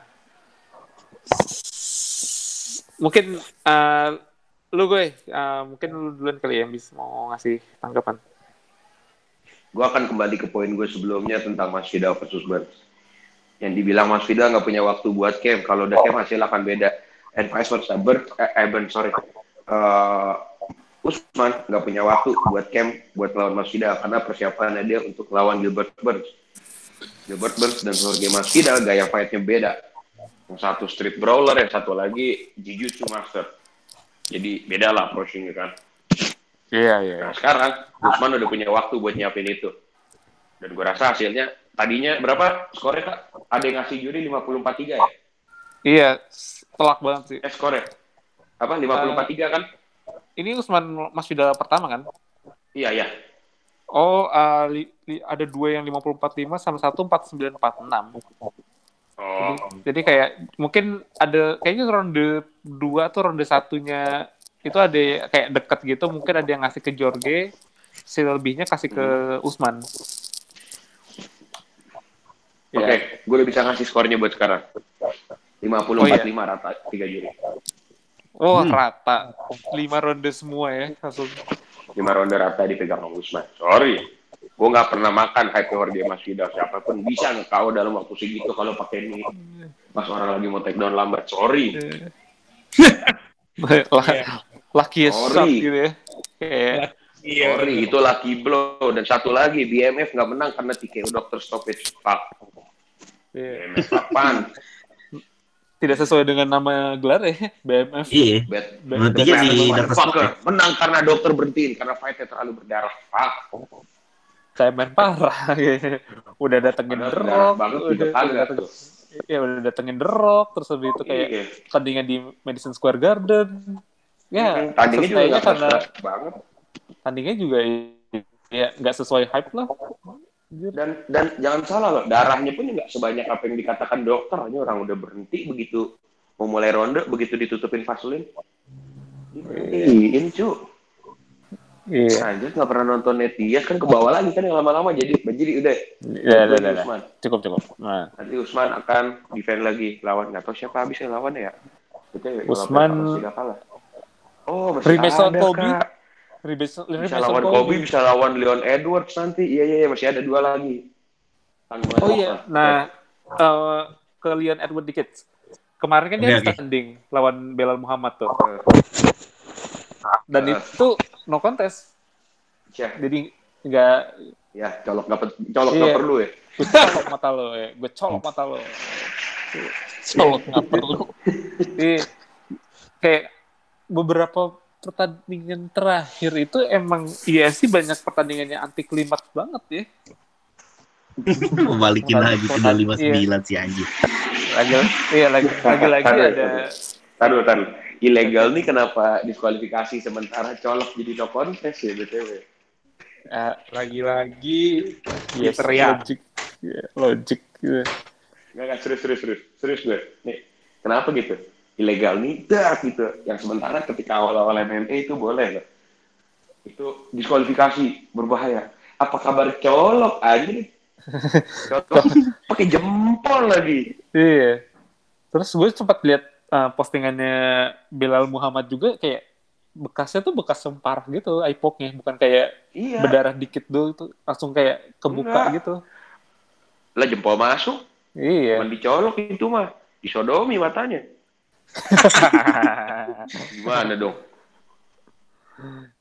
Mungkin uh, lu gue, uh, mungkin lu duluan kali yang bisa mau ngasih tanggapan. Gue akan kembali ke poin gue sebelumnya tentang Masvidal versus Burns. Yang dibilang Masvidal nggak punya waktu buat camp. Kalau udah camp hasil akan beda. And vice versa, Burns, eh, Burns, sorry. Uh, Usman nggak punya waktu buat camp buat lawan Masvidal karena persiapannya dia untuk lawan Gilbert Burns. Gilbert Burns dan Jorge Masvidal gaya fight-nya beda. Yang satu street brawler, yang satu lagi jiu-jitsu master. Jadi beda lah approaching-nya kan. Iya, yeah, iya. Yeah. Nah sekarang Usman udah punya waktu buat nyiapin itu. Dan gue rasa hasilnya tadinya berapa skornya Kak? Ada yang ngasih juri lima puluh empat tiga ya? Iya, telak banget sih. Eh, skornya? Apa? lima puluh empat tiga uh, kan? Ini Usman Masvidal pertama kan? Iya, iya. Oh, uh, li, li, ada dua yang lima puluh empat lima sama satu empat puluh sembilan empat puluh enam. Oh. Jadi, jadi kayak mungkin ada kayaknya ronde dua atau ronde satunya itu ada kayak dekat gitu, mungkin ada yang ngasih ke Jorge, selebihnya kasih ke hmm. Usman. Oke, okay, yeah. Gue udah bisa ngasih skornya buat sekarang. lima puluh empat lima oh, yeah. Rata tiga juri. Oh, hmm. rata. lima ronde semua ya, langsung. lima ronde rata dipegang sama Usman. Sorry. Gue gak pernah makan hype Jorge Masvidal. Siapapun bisa nge-K O dalam waktu segitu kalau pakai ini. Mas orang lagi mau take down lambat. Sorry. Lucky as fuck gitu ya. Yeah. Sorry, itu lucky blow. Dan satu lagi, B M F gak menang karena T K O Doctor Stoppage. Pak. Yeah. B M F apaan? Tidak sesuai dengan nama gelar ya, B M F. Iya, berhentinya di dokter. Menang karena dokter berhentiin, karena fightnya terlalu berdarah. Pak, saya main parah. Ya. Udah datengin The Rock, udah datengin, ya udah datengin The Rock, terus habis itu kayak iya. Tandingan di Madison Square Garden. Ya, tandingnya juga gak karena banget. Tandingnya juga ya nggak sesuai hype lah. Dan dan jangan salah loh, darahnya pun nggak sebanyak apa yang dikatakan dokter. Hanya orang udah berhenti begitu mau mulai ronde, begitu ditutupin Vaseline. Ini cu. Iya. Anjir nggak pernah nonton net dia kan ke bawah lagi kan yang lama-lama jadi jadi udah. Iya, udah, udah, udah. Cukup cukup. Nah. Nanti Usman akan defend lagi lawan nggak tahu siapa habisnya lawan ya. Betul, Usman sudah kalah. Oh, Primeson Colby. Bisa, bisa lawan Kobe, bisa lawan Leon Edwards nanti. Iya, iya, masih ada dua lagi. Tangguan oh iya, nah uh, ke Leon Edwards dikit. Kemarin kan dia standing lawan Belal Muhammad tuh. Dan uh, itu no contest. Ya. Jadi nggak... Ya, colok nggak colok iya. Gak perlu ya. Gue colok mata lo ya, gue colok mata lo. Colok nggak perlu. Jadi, kayak beberapa pertandingan terakhir itu emang iya sih banyak pertandingannya anti klimaks banget ya. Membalikin lagi ke lima puluh sembilan iya. Si anjir. Lagi iya lagi lagi lagi ada taruh taruh ilegal nih kenapa diskualifikasi sementara colok jadi no contest ya B T W. Uh, lagi-lagi yes, teriak logik yeah, logik gitu. Enggak serius serius serius serius gue. Nih, kenapa gitu? Ilegal nih, dah gitu. Yang sementara ketika awal-awal M M A itu boleh loh. Itu diskualifikasi berbahaya. Apa kabar colok aja? Colok pakai jempol lagi. Iya. Terus gue sempat lihat uh, postingannya Belal Muhammad juga kayak bekasnya tuh bekas sempar gitu, ipoknya bukan kayak iya. Berdarah dikit dulu itu langsung kayak kebuka enggak. Gitu. Lah jempol masuk. Iya. Cuman dicolok itu mah disodomi matanya. Gimana dong?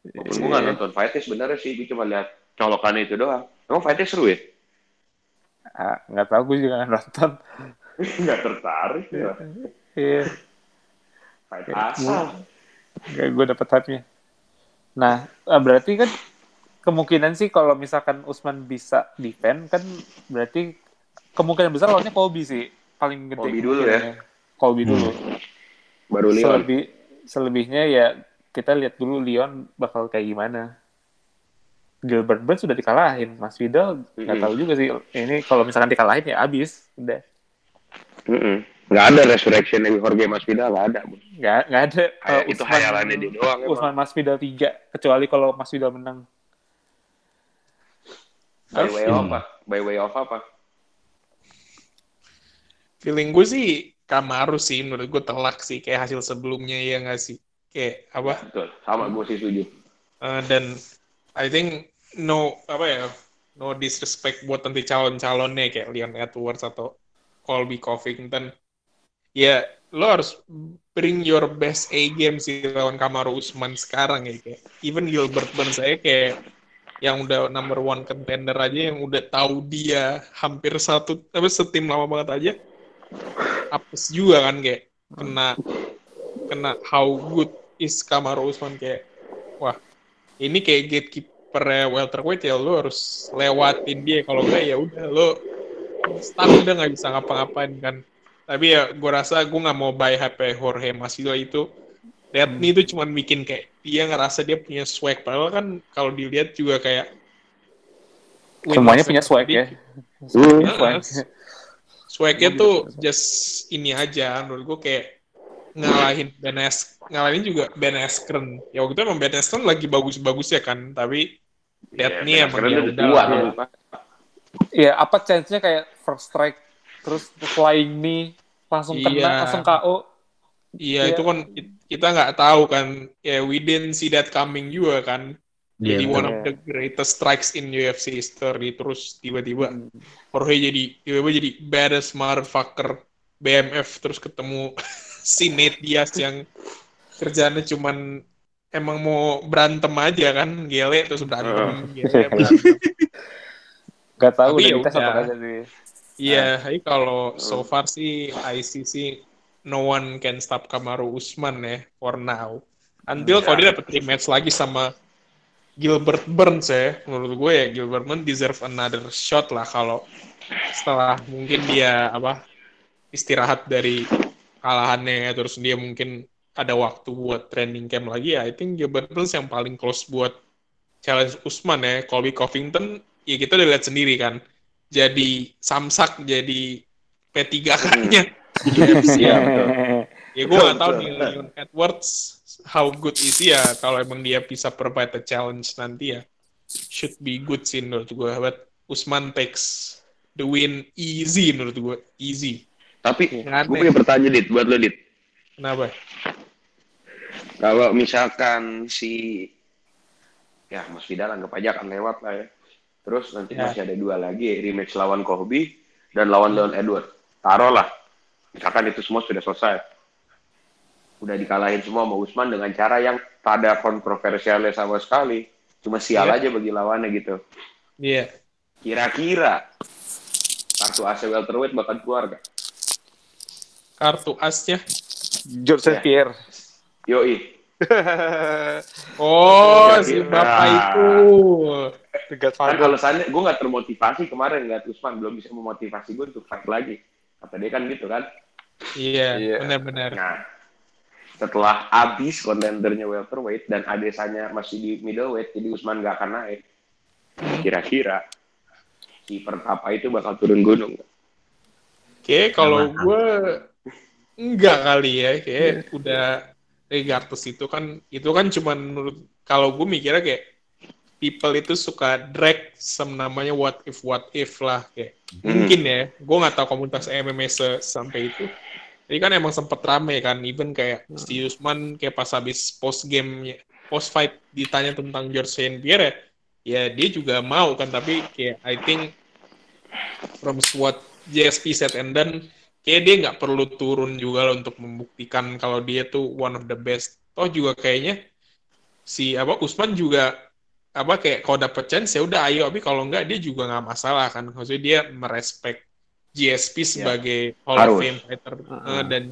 Walaupun gue gak nonton fight-nya sebenarnya sih, gue cuma lihat colokannya itu doang. Emang fight-nya seru ya? Ah, gak tau, gue juga gak nonton. Gak tertarik ya. Iya. Fight asal. Gak, gue dapet hype-nya. Nah, berarti kan kemungkinan sih kalau misalkan Usman bisa defend kan berarti kemungkinan besar lawannya Colby sih. Paling gede. Colby dulu ya. Colby dulu. Hmm. Baru Leon. Selebih, selebihnya ya kita lihat dulu Leon bakal kayak gimana. Gilbert Burns sudah dikalahin, Masvidal nggak mm-hmm. tahu juga sih. Ini kalau misalkan dikalahin ya abis, udah. Nggak ada resurrection yang Jorge Masvidal nggak ada. Nggak nggak ada. Kayak uh, itu hayalannya dia doang. Usman Masvidal tiga, kecuali kalau Masvidal menang. By way of apa? By way of apa? Feeling gue sih. Kamaru sih menurut gue telak sih kayak hasil sebelumnya ya nggak sih kayak apa? Betul, sama gue sih setuju. Uh, dan I think no apa ya no disrespect buat nanti calon-calonnya kayak Leon Edwards atau Colby Covington. Ya, lo harus bring your best A game sih lawan Kamaru Usman sekarang ya. Kayak even Gilbert Burns saya kayak yang udah number one contender aja, yang udah tahu dia hampir satu, tapi setim lama banget aja. Apes juga kan kayak kena kena how good is Kamaru Usman, kayak wah ini kayak gatekeeper welterweight ya, lo harus lewatin dia, kalau enggak ya udah lo stuck, udah nggak bisa ngapa-ngapain kan. Tapi ya gue rasa gue nggak mau buy H P Jorge Masvidal itu. Lihat nih, itu cuma bikin kayak dia ngerasa dia punya swag. Padahal kan kalau dilihat juga kayak semuanya punya swag ya. Swag. Swagnya tuh just ini aja. Menurut gue kayak ngalahin Ben Ask, ngalahin juga Ben Askren. Ya waktu itu emang Ben Askren lagi bagus-bagusnya kan. Tapi lihat nih emang dia udah. Ya apa chance-nya kayak first strike, terus flying knee, langsung kena, yeah. langsung K O. Iya, yeah, yeah. Itu kan kita nggak tahu kan. Ya, yeah, we didn't see that coming juga kan. Yeah, jadi yeah. one of the greatest strikes in U F C history. Terus tiba-tiba Jorge jadi tiba-tiba jadi baddest motherfucker B M F. Terus ketemu si Nate Diaz yang kerjanya cuman emang mau berantem aja kan. Gele terus berantem. Gele, berantem. Gak tahu. Tapi udah kita sama aja sih. Iya, yeah, kalau so far sih I C C no one can stop Kamaru Usman ya for now. Until yeah. kalau dia dapat rematch lagi sama Gilbert Burns ya, menurut gue ya Gilbert Burns deserve another shot lah kalau setelah mungkin dia apa istirahat dari kalahannya, terus dia mungkin ada waktu buat training camp lagi ya. I think Gilbert Burns yang paling close buat challenge Usman ya. Colby Covington ya kita udah lihat sendiri kan. Jadi samsak, jadi P tiga K-nya di U F C ya, betul. Ya gue nggak tahu nih Leon Edwards how good is ya, kalau emang dia bisa provide a challenge nanti ya should be good sih menurut gue. But Usman takes the win easy menurut gue, easy. Tapi gue punya bertanya Dit, buat lo Dit. Kenapa? Kalau misalkan si ya Mas Vidal anggap aja akan lewat lah ya. Terus nanti ya. Masih ada dua lagi, rematch lawan Colby dan lawan Leon Edwards. Taruhlah, misalkan itu semua sudah selesai. Udah dikalahin semua sama Usman dengan cara yang tak ada kontroversialnya sama sekali. Cuma sial ya. Aja bagi lawannya gitu. Iya. Kira-kira kartu as welterweight bakal keluar gak? Kartu asnya? Georges St-Pierre. Ya. Yoi. Oh, kira-kira. Si bapak itu... Kan alasannya gue nggak termotivasi kemarin nggak Usman belum bisa memotivasi gue untuk fight lagi kata dia kan gitu kan. Iya yeah, yeah. Benar-benar. Nah setelah abis kontendernya welterweight dan Adesanya masih di middleweight, jadi Usman nggak akan naik. Kira-kira si Pertapa itu bakal turun gunung. Oke okay, kalau nah, gue nggak kali ya kayak yeah. Udah regardless itu kan itu kan cuman menurut kalau gue mikirnya kayak people itu suka drag sem namanya what if what if lah kayak hmm. mungkin ya gue nggak tahu komunitas M M A sampai itu. Jadi kan emang sempet rame kan even kayak hmm. si Usman kayak pas habis post game post fight ditanya tentang Georges St-Pierre ya dia juga mau kan, tapi kayak I think from what J S P said and done kayak dia nggak perlu turun juga lah untuk membuktikan kalau dia tuh one of the best. Toh juga kayaknya si apa Usman juga apa kayak kalau dapet chance ya udah ayo, tapi kalau enggak dia juga nggak masalah kan, maksudnya dia merespek G S P sebagai yeah. Hall harus. Of Fame fighter uh-huh. dan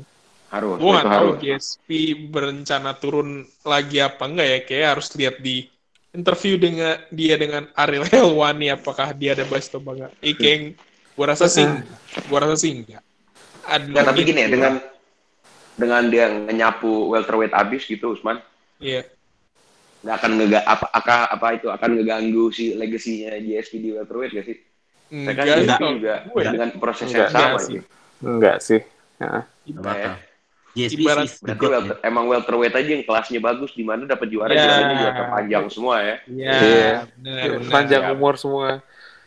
harus. Gue nggak tahu G S P berencana turun lagi apa enggak ya, kayak harus lihat di interview dengan dia dengan Ariel Helwani apakah dia ada bahas atau enggak. Eh keng, gue rasa sih, gue rasa sih enggak. Nah, tapi gini ya dengan dengan dia nyapu welterweight abis gitu Usman. Iya. Yeah. Nggak akan ngega- apa, apa apa itu akan ngeganggu si legasinya J S P di welterweight nggak sih? Enggak, saya kan juga gue. Dengan proses yang sama sih. Enggak sih. Heeh. Ya. J S P berarti welter, ya. Emang welterweight aja yang kelasnya bagus di mana dapat juara yeah. juaranya juga panjang semua ya. Iya. Yeah. Yeah. Yeah. Panjang yeah. umur semua.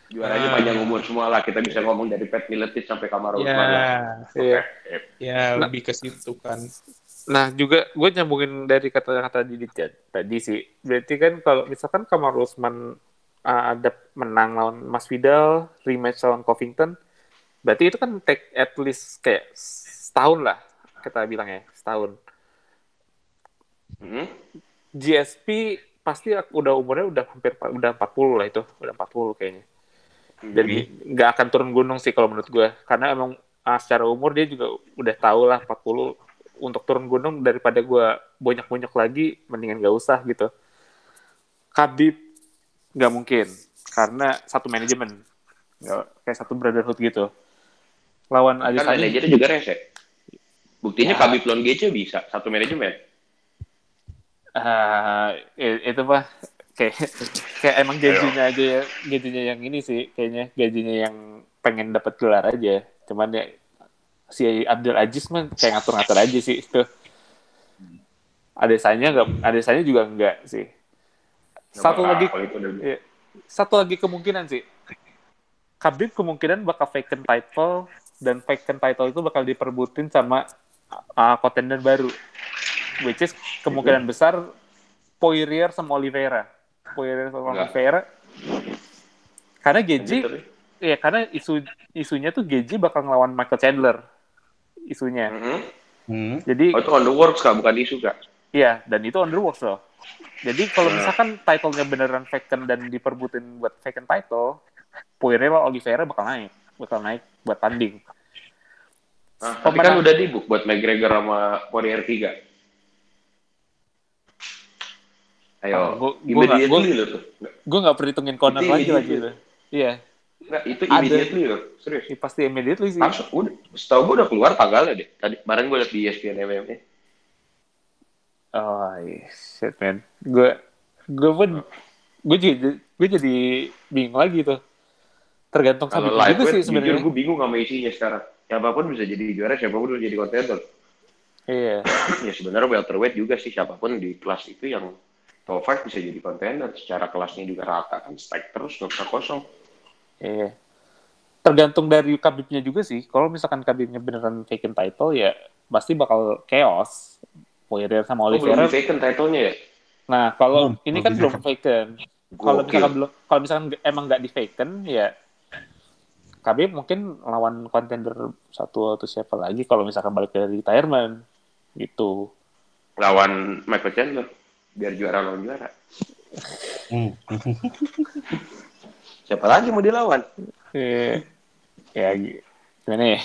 Juaranya panjang umur semua lah, kita bisa ngomong dari Pat Miletic sampai Kamaru Usman yeah. lah. Iya. Okay. Ya, lebih ke situ kan. Nah juga gue nyambungin dari kata-kata Didit ya, tadi sih. Berarti kan kalau misalkan Kamaru Usman uh, ada menang lawan Masvidal, rematch lawan Covington, Berarti itu kan take at least kayak setahun lah kita bilang ya, setahun. Hmm? G S P pasti udah umurnya udah hampir udah empat puluh lah itu, udah empat puluh kayaknya. Jadi nggak akan turun gunung sih kalau menurut gue, karena emang uh, secara umur dia juga udah tahu lah empat puluh untuk turun gunung daripada gue bonyok-bonyok lagi, mendingan nggak usah gitu. Khabib nggak mungkin karena satu manajemen, kayak satu brotherhood gitu. Lawan kan Adesanya. Kan manajernya juga resek. Buktinya ya. Khabib lawan G C bisa satu manajemen. Uh, itu mah kayak kayak emang gajinya aja ya, gajinya yang ini sih kayaknya, gajinya yang pengen dapat gelar aja. Cuman ya si Abdul Aziz mah kayak ngatur-ngatur aja sih itu. Adesanya nggak, Adesanya juga enggak sih. Satu nah, lagi ya, satu lagi kemungkinan sih. Khabib kemungkinan bakal vacant title, dan vacant title itu bakal diperbutin sama uh, contender baru, which is kemungkinan besar Poirier sama Oliveira. Poirier sama Enggak. Oliveira. Karena Geji, ya karena isu isunya tuh Geji bakal ngelawan Michael Chandler isunya. Mm-hmm. Mm-hmm. Jadi oh, itu on the works kak, bukan isu kak? Iya, dan itu on the works loh. Jadi kalau mm. misalkan titlenya beneran vacant dan diperbutin buat vacant title, Poirier atau Oliveira bakal naik, bakal naik buat tanding. Nah, tapi kan udah di-book buat McGregor sama Poirier tiga. Ayo, ah, gua, gua immediately gua, gua, loh. Gue nggak perhitungin Conor lagi lagi itu. Iya. Nggak, itu immediately loh, serius. Ya, pasti immediately sih. Langsung, udah, setahu gue udah keluar tanggalnya deh. Tadi kemarin gue liat di E S P N M M A. Oh shit man, gue gue pun gue juga gue jadi bingung lagi tuh. Tergantung sama itu sih sebenarnya. Gue bingung sama isinya sekarang. Siapapun bisa jadi juara, siapapun bisa jadi contender. Iya. Ya sebenarnya welterweight juga sih, siapapun di kelas itu yang top lima bisa jadi contender. Secara kelasnya juga rata kan, stack terus nggak bisa kosong. Iya. Tergantung dari Khabibnya juga sih. Kalau misalkan Khabibnya beneran vacant title ya pasti bakal chaos. Poirier sama Oliveira. Oh, belum vacant titlenya ya. Nah kalau hmm, ini kan belum vacant. Kalau misalkan belum, kalau misalkan emang nggak di vacant ya Khabib mungkin lawan contender satu atau siapa lagi kalau misalkan balik dari retirement gitu. Lawan Michael Chandler biar juara lawan juara. Hmm. Siapa lagi mau dilawan? Ya, ya gimana ya?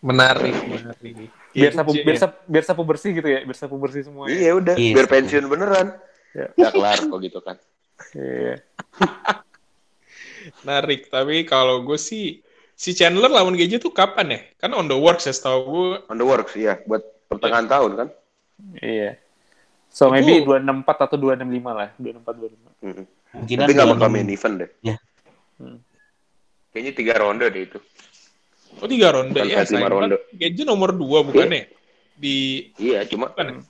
Menarik, menarik. Biar sapu, ya. biar, sapu, biar sapu bersih gitu ya, biar sapu bersih semua. Iya udah, yes. Biar pensiun beneran. Ya, udah kelar kok gitu kan. Iya. Menarik, tapi kalau gue sih si Chandler lawan G J tuh kapan ya? Kan on the works ya setahu gue. On the works, iya. Buat pertengahan yeah. tahun kan. Iya. So itu... maybe dua enam empat atau dua enam lima lah, dua enam empat dua enam lima. Heeh. Mm-hmm. Tapi enggak bakal main event deh. Iya. Hmm. Kayaknya tiga ronde deh itu. Oh tiga ronde ya, saya kan G J nomor dua bukannya? Yeah. Di Iya, cuma bukan,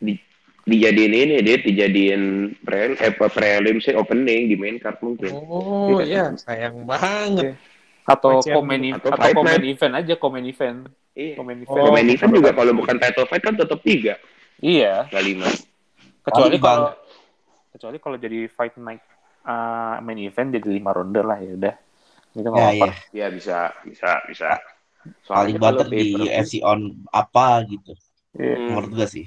di dijadiin ini dia dijadiin pre eh, prelim sih opening di main card mungkin. Oh iya, sayang banget. Atau komen atau komen event aja, komen event. Iya. Komen event. Oh. Komen event juga kalau bukan title fight kan tetap tiga. Iya. Enggak lima. Kecuali kalau kecuali kalau jadi fight night uh, main event jadi lima ronde lah ya udah. Gitu enggak apa-apa. Iya, bisa, bisa, bisa. Soalnya kalau di U F C on apa gitu. Iya. Menurut gue sih.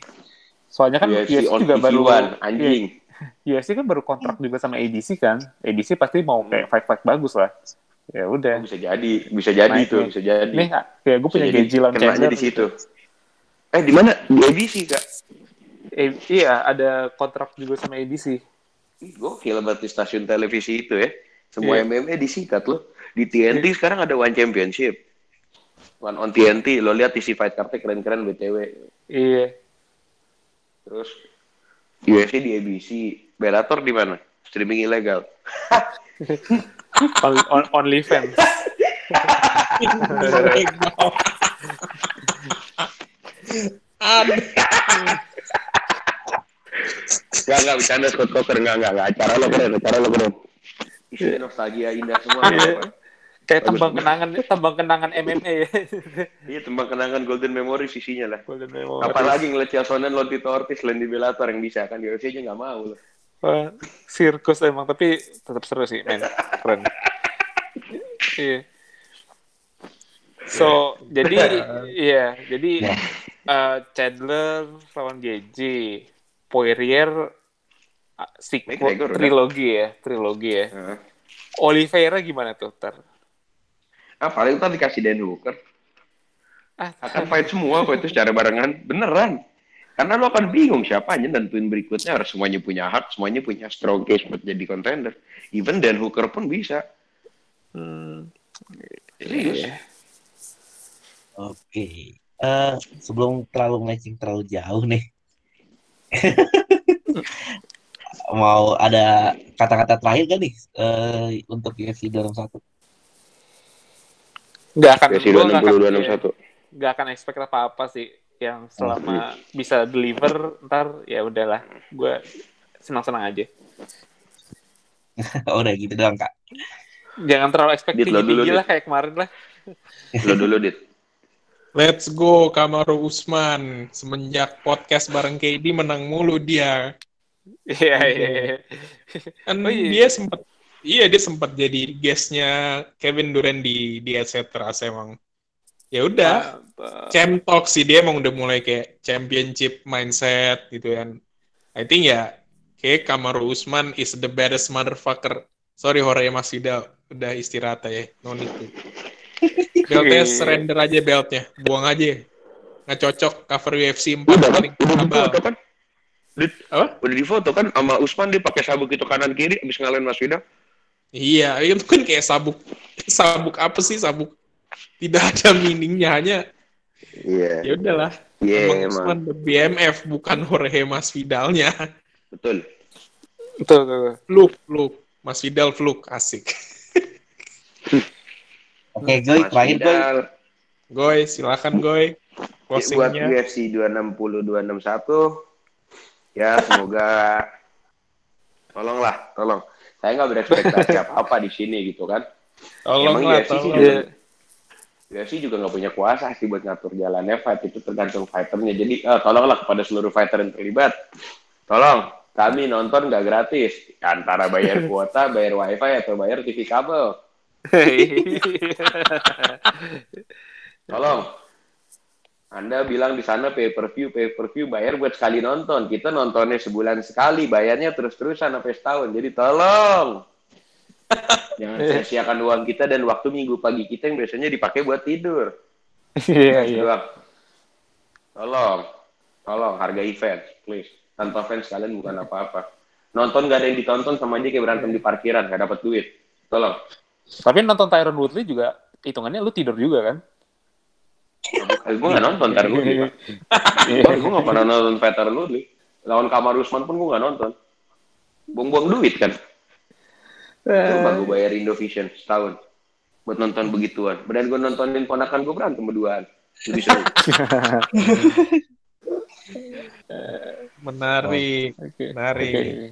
Soalnya kan U F C, U F C juga baru anjing. U F C kan baru kontrak juga sama A D C kan. A D C pasti mau kayak fight-fight bagus lah. Ya udah. Bisa jadi, bisa jadi nah, tuh, bisa jadi. Nih, ya gue punya gaji lawan Chandler di situ. Eh, di mana? Di A D C, Kak. Eh, iya, ada kontrak juga sama A D C. Gokil banget di stasiun televisi itu ya. Semua yeah. M M A disikat loh. Di T N T yeah. sekarang ada One Championship. One on T N T, lo lihat isi fight card-nya keren-keren B T W. Iya. Yeah. Terus U F C di A B C, Bellator di mana? Streaming ilegal. on, on, only fans. Gak gak bercanda Scott Coker, gak gak gak. Acara lo keren, acara lo keren. Isi nostalgia indah semua. Kayak tembang kenangan, tembang kenangan M M A ya. Iya, tembang kenangan Golden Memories isinya lah. Golden Memories. Apalagi ngeliat Chelsonen, Lord Tito Ortiz, Lenny Bellator yang bisa kan. Di U F C aja nggak mau loh. Sirkus emang, tapi tetap seru sih, men. Keren. Iya. So, jadi iya, jadi uh, Chandler lawan G G, Poirier uh, sequel, trilogi ya, trilogi ya. Uh. Oliveira gimana tuh, Ter? Ah, paling ntar dikasih Dan Hooker. Ah, akan fight semua kok itu secara barengan, beneran. Karena lo akan bingung siapa aja dan twin berikutnya harus semuanya punya hak, semuanya punya strong case buat jadi contender. Even Dan Hooker pun bisa. Hmm. Serius. Yeah. Oke. Okay. Uh, sebelum terlalu matching terlalu jauh nih. Mau ada kata-kata terakhir kan nih uh, untuk U F C dua enam satu? Enggak akan U F C dua enam satu. Enggak akan expect apa-apa sih. Yang selama bisa deliver ntar ya udahlah, gue senang-senang aja. Udah gitu doang kak. Jangan terlalu ekspektasi tinggi lah kayak kemarin lah. Lo dulu Dit. Let's go Kamaru Usman. Semenjak podcast bareng K D menang mulu dia. Iya iya. Kan dia sempat, iya dia sempat jadi guestnya Kevin Durant di di et cetera emang. Ya udah, champ talk sih dia emang udah mulai kayak championship mindset gitu kan. I think ya, kayak Kamaru Usman is the baddest motherfucker. Sorry Jorge Masvidal, udah istirahat ya, no need to. Beltnya surrender aja beltnya, buang aja. Nggak cocok cover U F C empat. Udah kan, udah difoto kan? Apa? Udah difoto kan sama Usman dia pakai sabuk itu kanan kiri abis ngalahin Masvidal. Iya, itu kan kayak sabuk, sabuk apa sih sabuk? Tidak ada meaningnya hanya yeah. Ya udahlah yeah, emang Usman the B M F bukan Jorge Masvidalnya. Betul. Betul betul. Fluk fluk Masvidal fluk asik. Oke Goy terakhir Goy. Goy silakan Goy. Buat U F C dua enam nol dua enam satu ya semoga tolonglah tolong. Saya nggak berekspektasi apa-apa di sini gitu kan. Tolonglah tolong. U F C juga nggak punya kuasa sih buat ngatur jalannya fight itu tergantung fighternya. Jadi eh, tolonglah kepada seluruh fighter yang terlibat, tolong kami nonton nggak gratis antara bayar kuota, bayar wifi atau bayar T V kabel. Tolong, Anda bilang di sana pay per view, pay per view bayar buat sekali nonton. Kita nontonnya sebulan sekali, bayarnya terus-terusan sampai setahun. Jadi tolong. Jangan sia-siakan uang kita dan waktu minggu pagi kita yang biasanya dipakai buat tidur. Iya, iya. Tolong, tolong hargai fans, please. Tanpa fans kalian bukan apa-apa. Nonton gak ada yang ditonton sama aja kayak berantem di parkiran, gak dapat duit. Tolong. Tapi nonton Tyron Woodley juga, hitungannya lu tidur juga kan? Gue gak nonton Tyron Woodley. Gue gak pernah nonton Tyron Woodley. Lawan Kamaru Usman pun gue gak nonton. Buang-buang duit kan? Coba gue bayar Indovision setahun buat nonton begituan. Benar gue nontonin ponakan gue berantem berduaan. Lebih seru. Menarik, oh, okay. Menarik. Okay.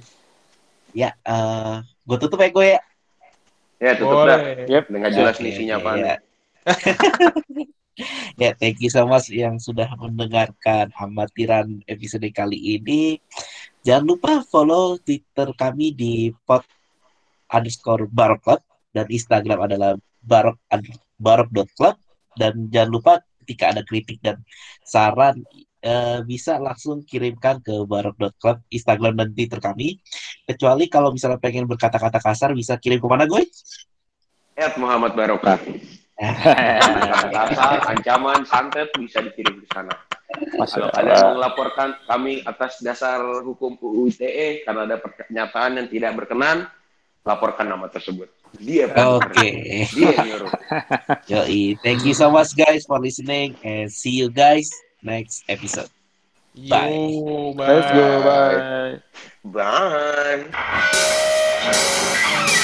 Ya, uh, gue tutup ya gue ya. Ya tutup dah. Yep. Nggak jelas okay, isinya okay, apa. Ya. Ya, thank you so much yang sudah mendengarkan amatiran episode kali ini. Jangan lupa follow Twitter kami di pod underscore barok.club dan Instagram adalah barok barok.club dan jangan lupa ketika ada kritik dan saran e, bisa langsung kirimkan ke barok.club Instagram dan Twitter kami, kecuali kalau misalnya pengen berkata-kata kasar bisa kirim ke mana gue? At Muhammad Barokah. Kasar, ancaman, santet bisa dikirim ke sana. Kalau kalian mau melaporkan kami atas dasar hukum U U I T E karena ada pernyataan yang tidak berkenan, laporkan nama tersebut. Dia okay. Dia nyuruh. Yoi, thank you so much guys for listening and see you guys next episode. Bye. Yo, bye. Let's go. Bye. Bye.